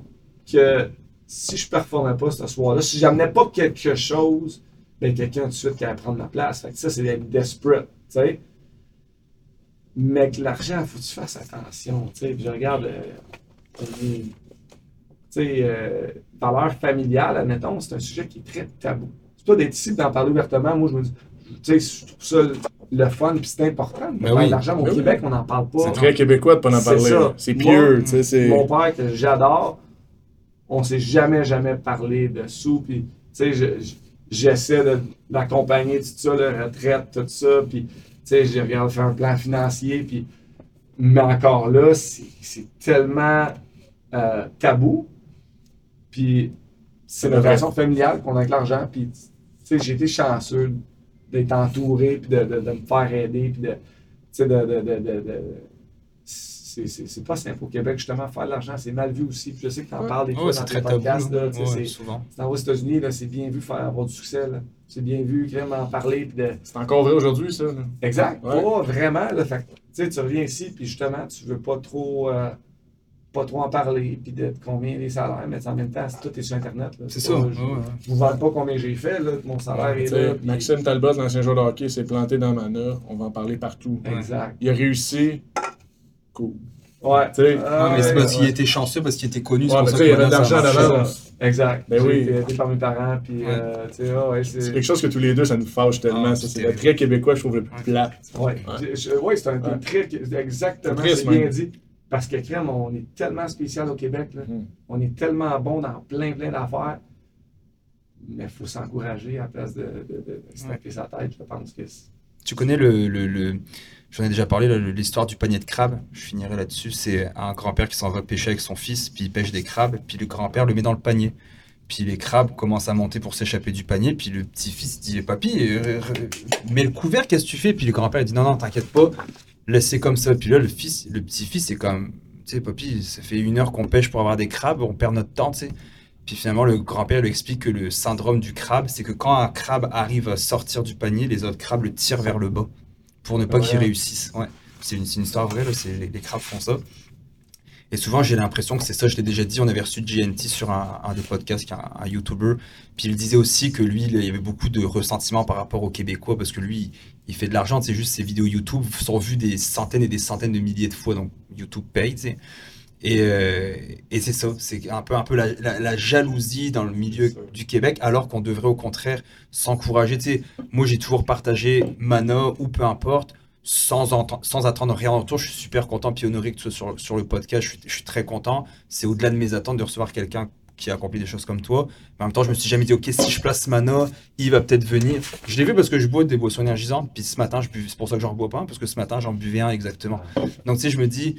que si je performais pas ce soir-là, si j'amenais pas quelque chose, ben quelqu'un tout de suite qui va prendre ma place. Fait que ça, c'est d'être desperate, tu sais. Mais avec l'argent, il faut que tu fasses attention, tu sais. Puis je regarde, euh, tu sais, euh, valeur familiale, admettons, c'est un sujet qui est très tabou. C'est pas d'être ici d'en parler ouvertement. Moi, je me dis, tu sais, je trouve ça le fun, puis c'est important. Mais oui, l'argent, au Québec, on n'en parle pas. C'est très québécois de pas en parler. C'est ça. C'est pieux, tu sais. Mon père, que j'adore, on s'est jamais, jamais parlé de sous, puis, tu sais, je... je j'essaie de, d'accompagner tout ça, la retraite, tout ça, puis tu sais, je regarde faire un plan financier, puis mais encore là, c'est, c'est tellement euh, tabou, puis c'est notre relation familiale qu'on a avec l'argent, puis tu sais, j'ai été chanceux d'être entouré, puis de, de, de me faire aider, puis de, tu sais, de, de, de, de, de c'est, c'est, c'est pas simple au Québec, justement, faire de l'argent, c'est mal vu aussi. Puis je sais que t'en ouais, parles des fois ouais, dans tes podcasts, là, ouais, c'est, souvent. Tu t'en vas aux États-Unis, là, c'est bien vu faire avoir du succès, là. C'est bien vu, vraiment en parler, puis de... C'est encore vrai aujourd'hui, ça, là. Exact, ouais. Oh, vraiment, là, fait, tu sais, tu reviens ici, puis justement, tu veux pas trop euh, pas trop en parler, puis de combien les salaires, mais en même temps, tout est sur Internet. Là. C'est, c'est ça. Pas, je ne ouais. vous vends pas combien j'ai fait, là, mon salaire ouais, est là. Pis... Maxime Talbot, l'ancien joueur de hockey, s'est planté dans Mana, on va en parler partout. Exact. Ouais. Il a réussi. Cool. Ouais. T'sais, ah, non, mais c'est parce ouais, qu'il ouais. était chanceux, parce qu'il était connu. Ouais, c'est pour ça qu'il y avait de l'argent d'avant. Exact. Ben oui. J'ai été par mes parents, puis ouais. euh, tu sais, oh, ouais, c'est... c'est quelque chose que tous les deux, ça nous fâche tellement. Ah, ça, c'est le trait québécois, je trouve, le plus plat. Ouais. Oui, c'est un trait, exactement, c'est bien dit. Parce que, crème, on est tellement spécial au Québec, là. Mm. On est tellement bon dans plein, plein d'affaires, mais il faut s'encourager à la place de, de, de, de se taper mm. sa tête, je pense que c'est... Tu connais le, le, le... j'en ai déjà parlé, le, l'histoire du panier de crabes, je finirai là-dessus, c'est un grand-père qui s'en va pêcher avec son fils, puis il pêche des crabes, puis le grand-père le met dans le panier. Puis les crabes commencent à monter pour s'échapper du panier, puis le petit-fils dit « Papy, euh, mets le couvert, qu'est-ce que tu fais ?» Puis le grand-père dit « Non, non, t'inquiète pas. » Là, c'est comme ça. Puis là, le, fils, le petit-fils, c'est comme, tu sais, papy, ça fait une heure qu'on pêche pour avoir des crabes, on perd notre temps, tu sais. Puis finalement, le grand-père lui explique que le syndrome du crabe, c'est que quand un crabe arrive à sortir du panier, les autres crabes le tirent vers le bas pour ne pas ouais. qu'il réussisse. Ouais. C'est, une, c'est une histoire vraie, là, c'est, les, les crabes font ça. Et souvent, j'ai l'impression que c'est ça, je l'ai déjà dit, on avait reçu G N T sur un, un des podcasts, qui est un, un YouTuber, puis il disait aussi que lui, il y avait beaucoup de ressentiment par rapport aux Québécois, parce que lui, il fait de l'argent, c'est juste ses vidéos YouTube sont vues des centaines et des centaines de milliers de fois, donc YouTube paye, tu sais. Et, euh, et c'est ça, c'est un peu, un peu la, la, la jalousie dans le milieu du Québec, alors qu'on devrait au contraire s'encourager, tu sais. Moi, j'ai toujours partagé Mana ou peu importe, Sans, ent- sans attendre rien en retour. Je suis super content puis honoré que tu sois sur, sur le podcast, je suis, je suis très content, c'est au-delà de mes attentes de recevoir quelqu'un qui a accompli des choses comme toi, mais en même temps je me suis jamais dit ok, si je place Mana, il va peut-être venir. Je l'ai vu parce que je bois des boissons énergisantes, puis ce matin je buvais, c'est pour ça que j'en bois pas un, parce que ce matin j'en buvais un exactement, donc tu sais je me dis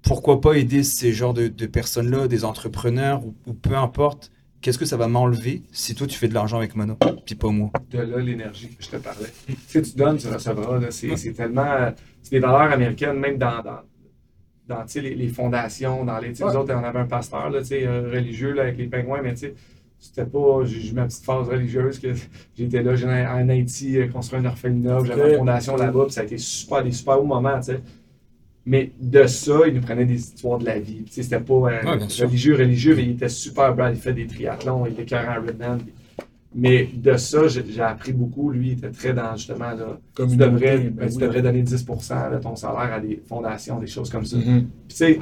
pourquoi pas aider ces genres de, de personnes-là, des entrepreneurs ou, ou peu importe. Qu'est-ce que ça va m'enlever si toi tu fais de l'argent avec Mana, puis pas moi? De là l'énergie que je te parlais. Tu sais, tu donnes, tu recevras. Là, c'est, c'est tellement. C'est des valeurs américaines, même dans, dans, dans tu sais, les, les fondations, dans les. Tu sais, ouais. Nous autres, on avait un pasteur là, tu sais, religieux là, avec les pingouins, mais tu sais, c'était pas. J'ai, j'ai ma petite phase religieuse que j'étais là, j'ai en Haïti, construit un orphelinat, j'avais okay. une fondation là-bas, puis ça a été super, des super beaux moments, tu sais. Mais de ça, il nous prenait des histoires de la vie. Tu sais, c'était pas euh, ah, religieux, religieux, mais il était super brave. Il fait des triathlons, il était écœurant à Redman. Mais de ça, j'ai, j'ai appris beaucoup. Lui, il était très dans, justement, là, comme tu devrais, ben, oui. tu devrais donner dix pour cent de ton salaire à des fondations, des choses comme ça. Mm-hmm. Puis tu sais,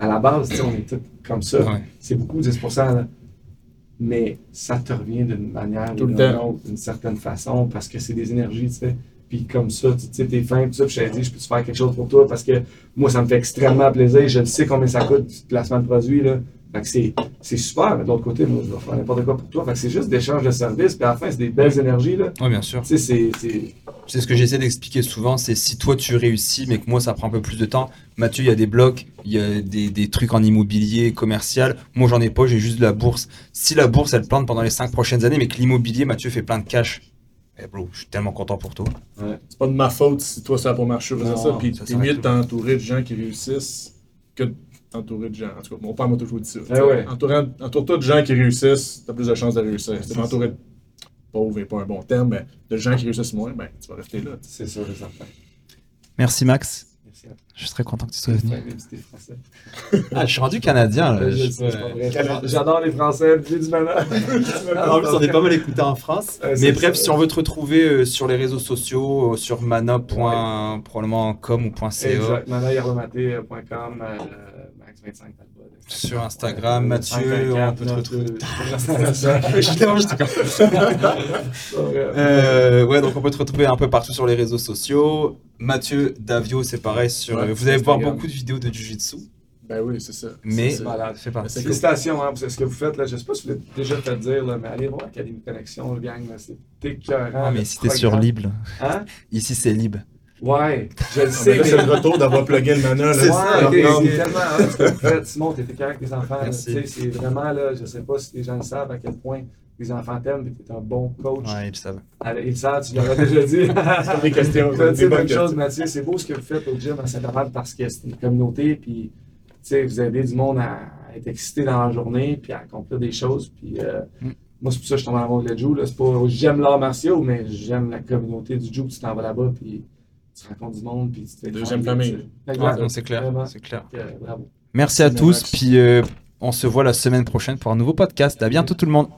à la base, tu sais, on est tous comme ça. Ouais. C'est beaucoup, dix pour cent. Là. Mais ça te revient d'une manière ou d'une autre, d'une certaine façon, parce que c'est des énergies, tu sais. Puis comme ça, tu sais, t'es fin, tout ça, puis je t'ai dit, je peux te faire quelque chose pour toi, parce que moi, ça me fait extrêmement plaisir, je sais combien ça coûte, du placement de produit, là. Fait que c'est, c'est super, mais de l'autre côté, moi, je vais faire n'importe quoi pour toi. Fait que c'est juste d'échange de services, puis à la fin, c'est des belles énergies, là. Oui, bien sûr. Tu sais, c'est, c'est... c'est ce que j'essaie d'expliquer souvent, c'est si toi, tu réussis, mais que moi, ça prend un peu plus de temps. Mathieu, il y a des blocs, il y a des, des trucs en immobilier, commercial. Moi, j'en ai pas, j'ai juste de la bourse. Si la bourse, elle plante pendant les cinq prochaines années, mais que l'immobilier, Mathieu fait plein de cash. Hey bro, je suis tellement content pour toi. Ouais. C'est pas de ma faute si toi ça n'a pas marché, non, ça. Puis ça t'es mieux de t'entourer de gens qui réussissent que de t'entourer de gens. En tout cas, mon père m'a toujours dit ça. Eh ouais. Entoure-toi de gens qui réussissent, t'as plus de chances de réussir. Si t'es entouré de pauvres et pas un bon terme, mais de gens qui réussissent moins, ben, tu vas rester là. C'est sûr, c'est certain. Merci Max. Je serais content que tu sois venu. Ah, je suis rendu canadien. Là. Je, je, ouais. J'adore les Français. J'ai du mal. En plus, on est pas mal écouté en France. Euh, mais bref, ça. Si on veut te retrouver euh, sur les réseaux sociaux, euh, sur mana. Ouais. Probablement .com ou .ca. Exact. mana yerlomaté point com, euh, max vingt-cinq Talbot. Sur Instagram, ouais. Mathieu, on peut te retrouver. euh, ouais, donc on peut te retrouver un peu partout sur les réseaux sociaux. Mathieu Davio, c'est pareil. Sur, ouais, vous allez voir beaucoup de vidéos de Jiu-Jitsu. Ben oui, c'est ça. Mais c'est malade. C'est pas c'est félicitations, hein, c'est ce que vous faites là. Je sais pas si vous l'avez déjà fait dire, là, mais allez voir Académie Connexion, le gang, là, c'est écœurant. Ah, mais si t'es programme. Sur Libre, là. Hein? Ici, c'est Libre. Ouais, je le sais. Là, c'est le retour d'avoir plugué le Mana. Là, ouais, c'est, okay, c'est tellement hein, ce que vous faites. Simon, t'es écœurant avec les enfants. Là, c'est vraiment, là, je sais pas si les gens le savent à quel point. Les enfants t'aiment, mais t'es un bon coach. Ouais, ils le savent. Ils le savent, tu l'aurais déjà dit. C'est des questions. C'est, c'est bonne chose, Mathieu. C'est beau ce que vous faites au gym à Saint-Laurent parce que c'est une communauté, puis tu sais, vous aidez du monde à être excité dans la journée, puis à accomplir des choses. Puis euh, mm. moi, c'est pour ça que je tombe en amour de Jiu. Là, c'est pas j'aime l'art martiaux, mais j'aime la communauté du Jiu. Tu t'en vas là-bas, puis tu rencontres du monde, puis tu te fais. Deuxième famille. C'est clair. C'est clair. C'est clair. Donc, euh, bravo. Merci à tous, puis euh, on se voit la semaine prochaine pour un nouveau podcast. À bientôt tout le monde.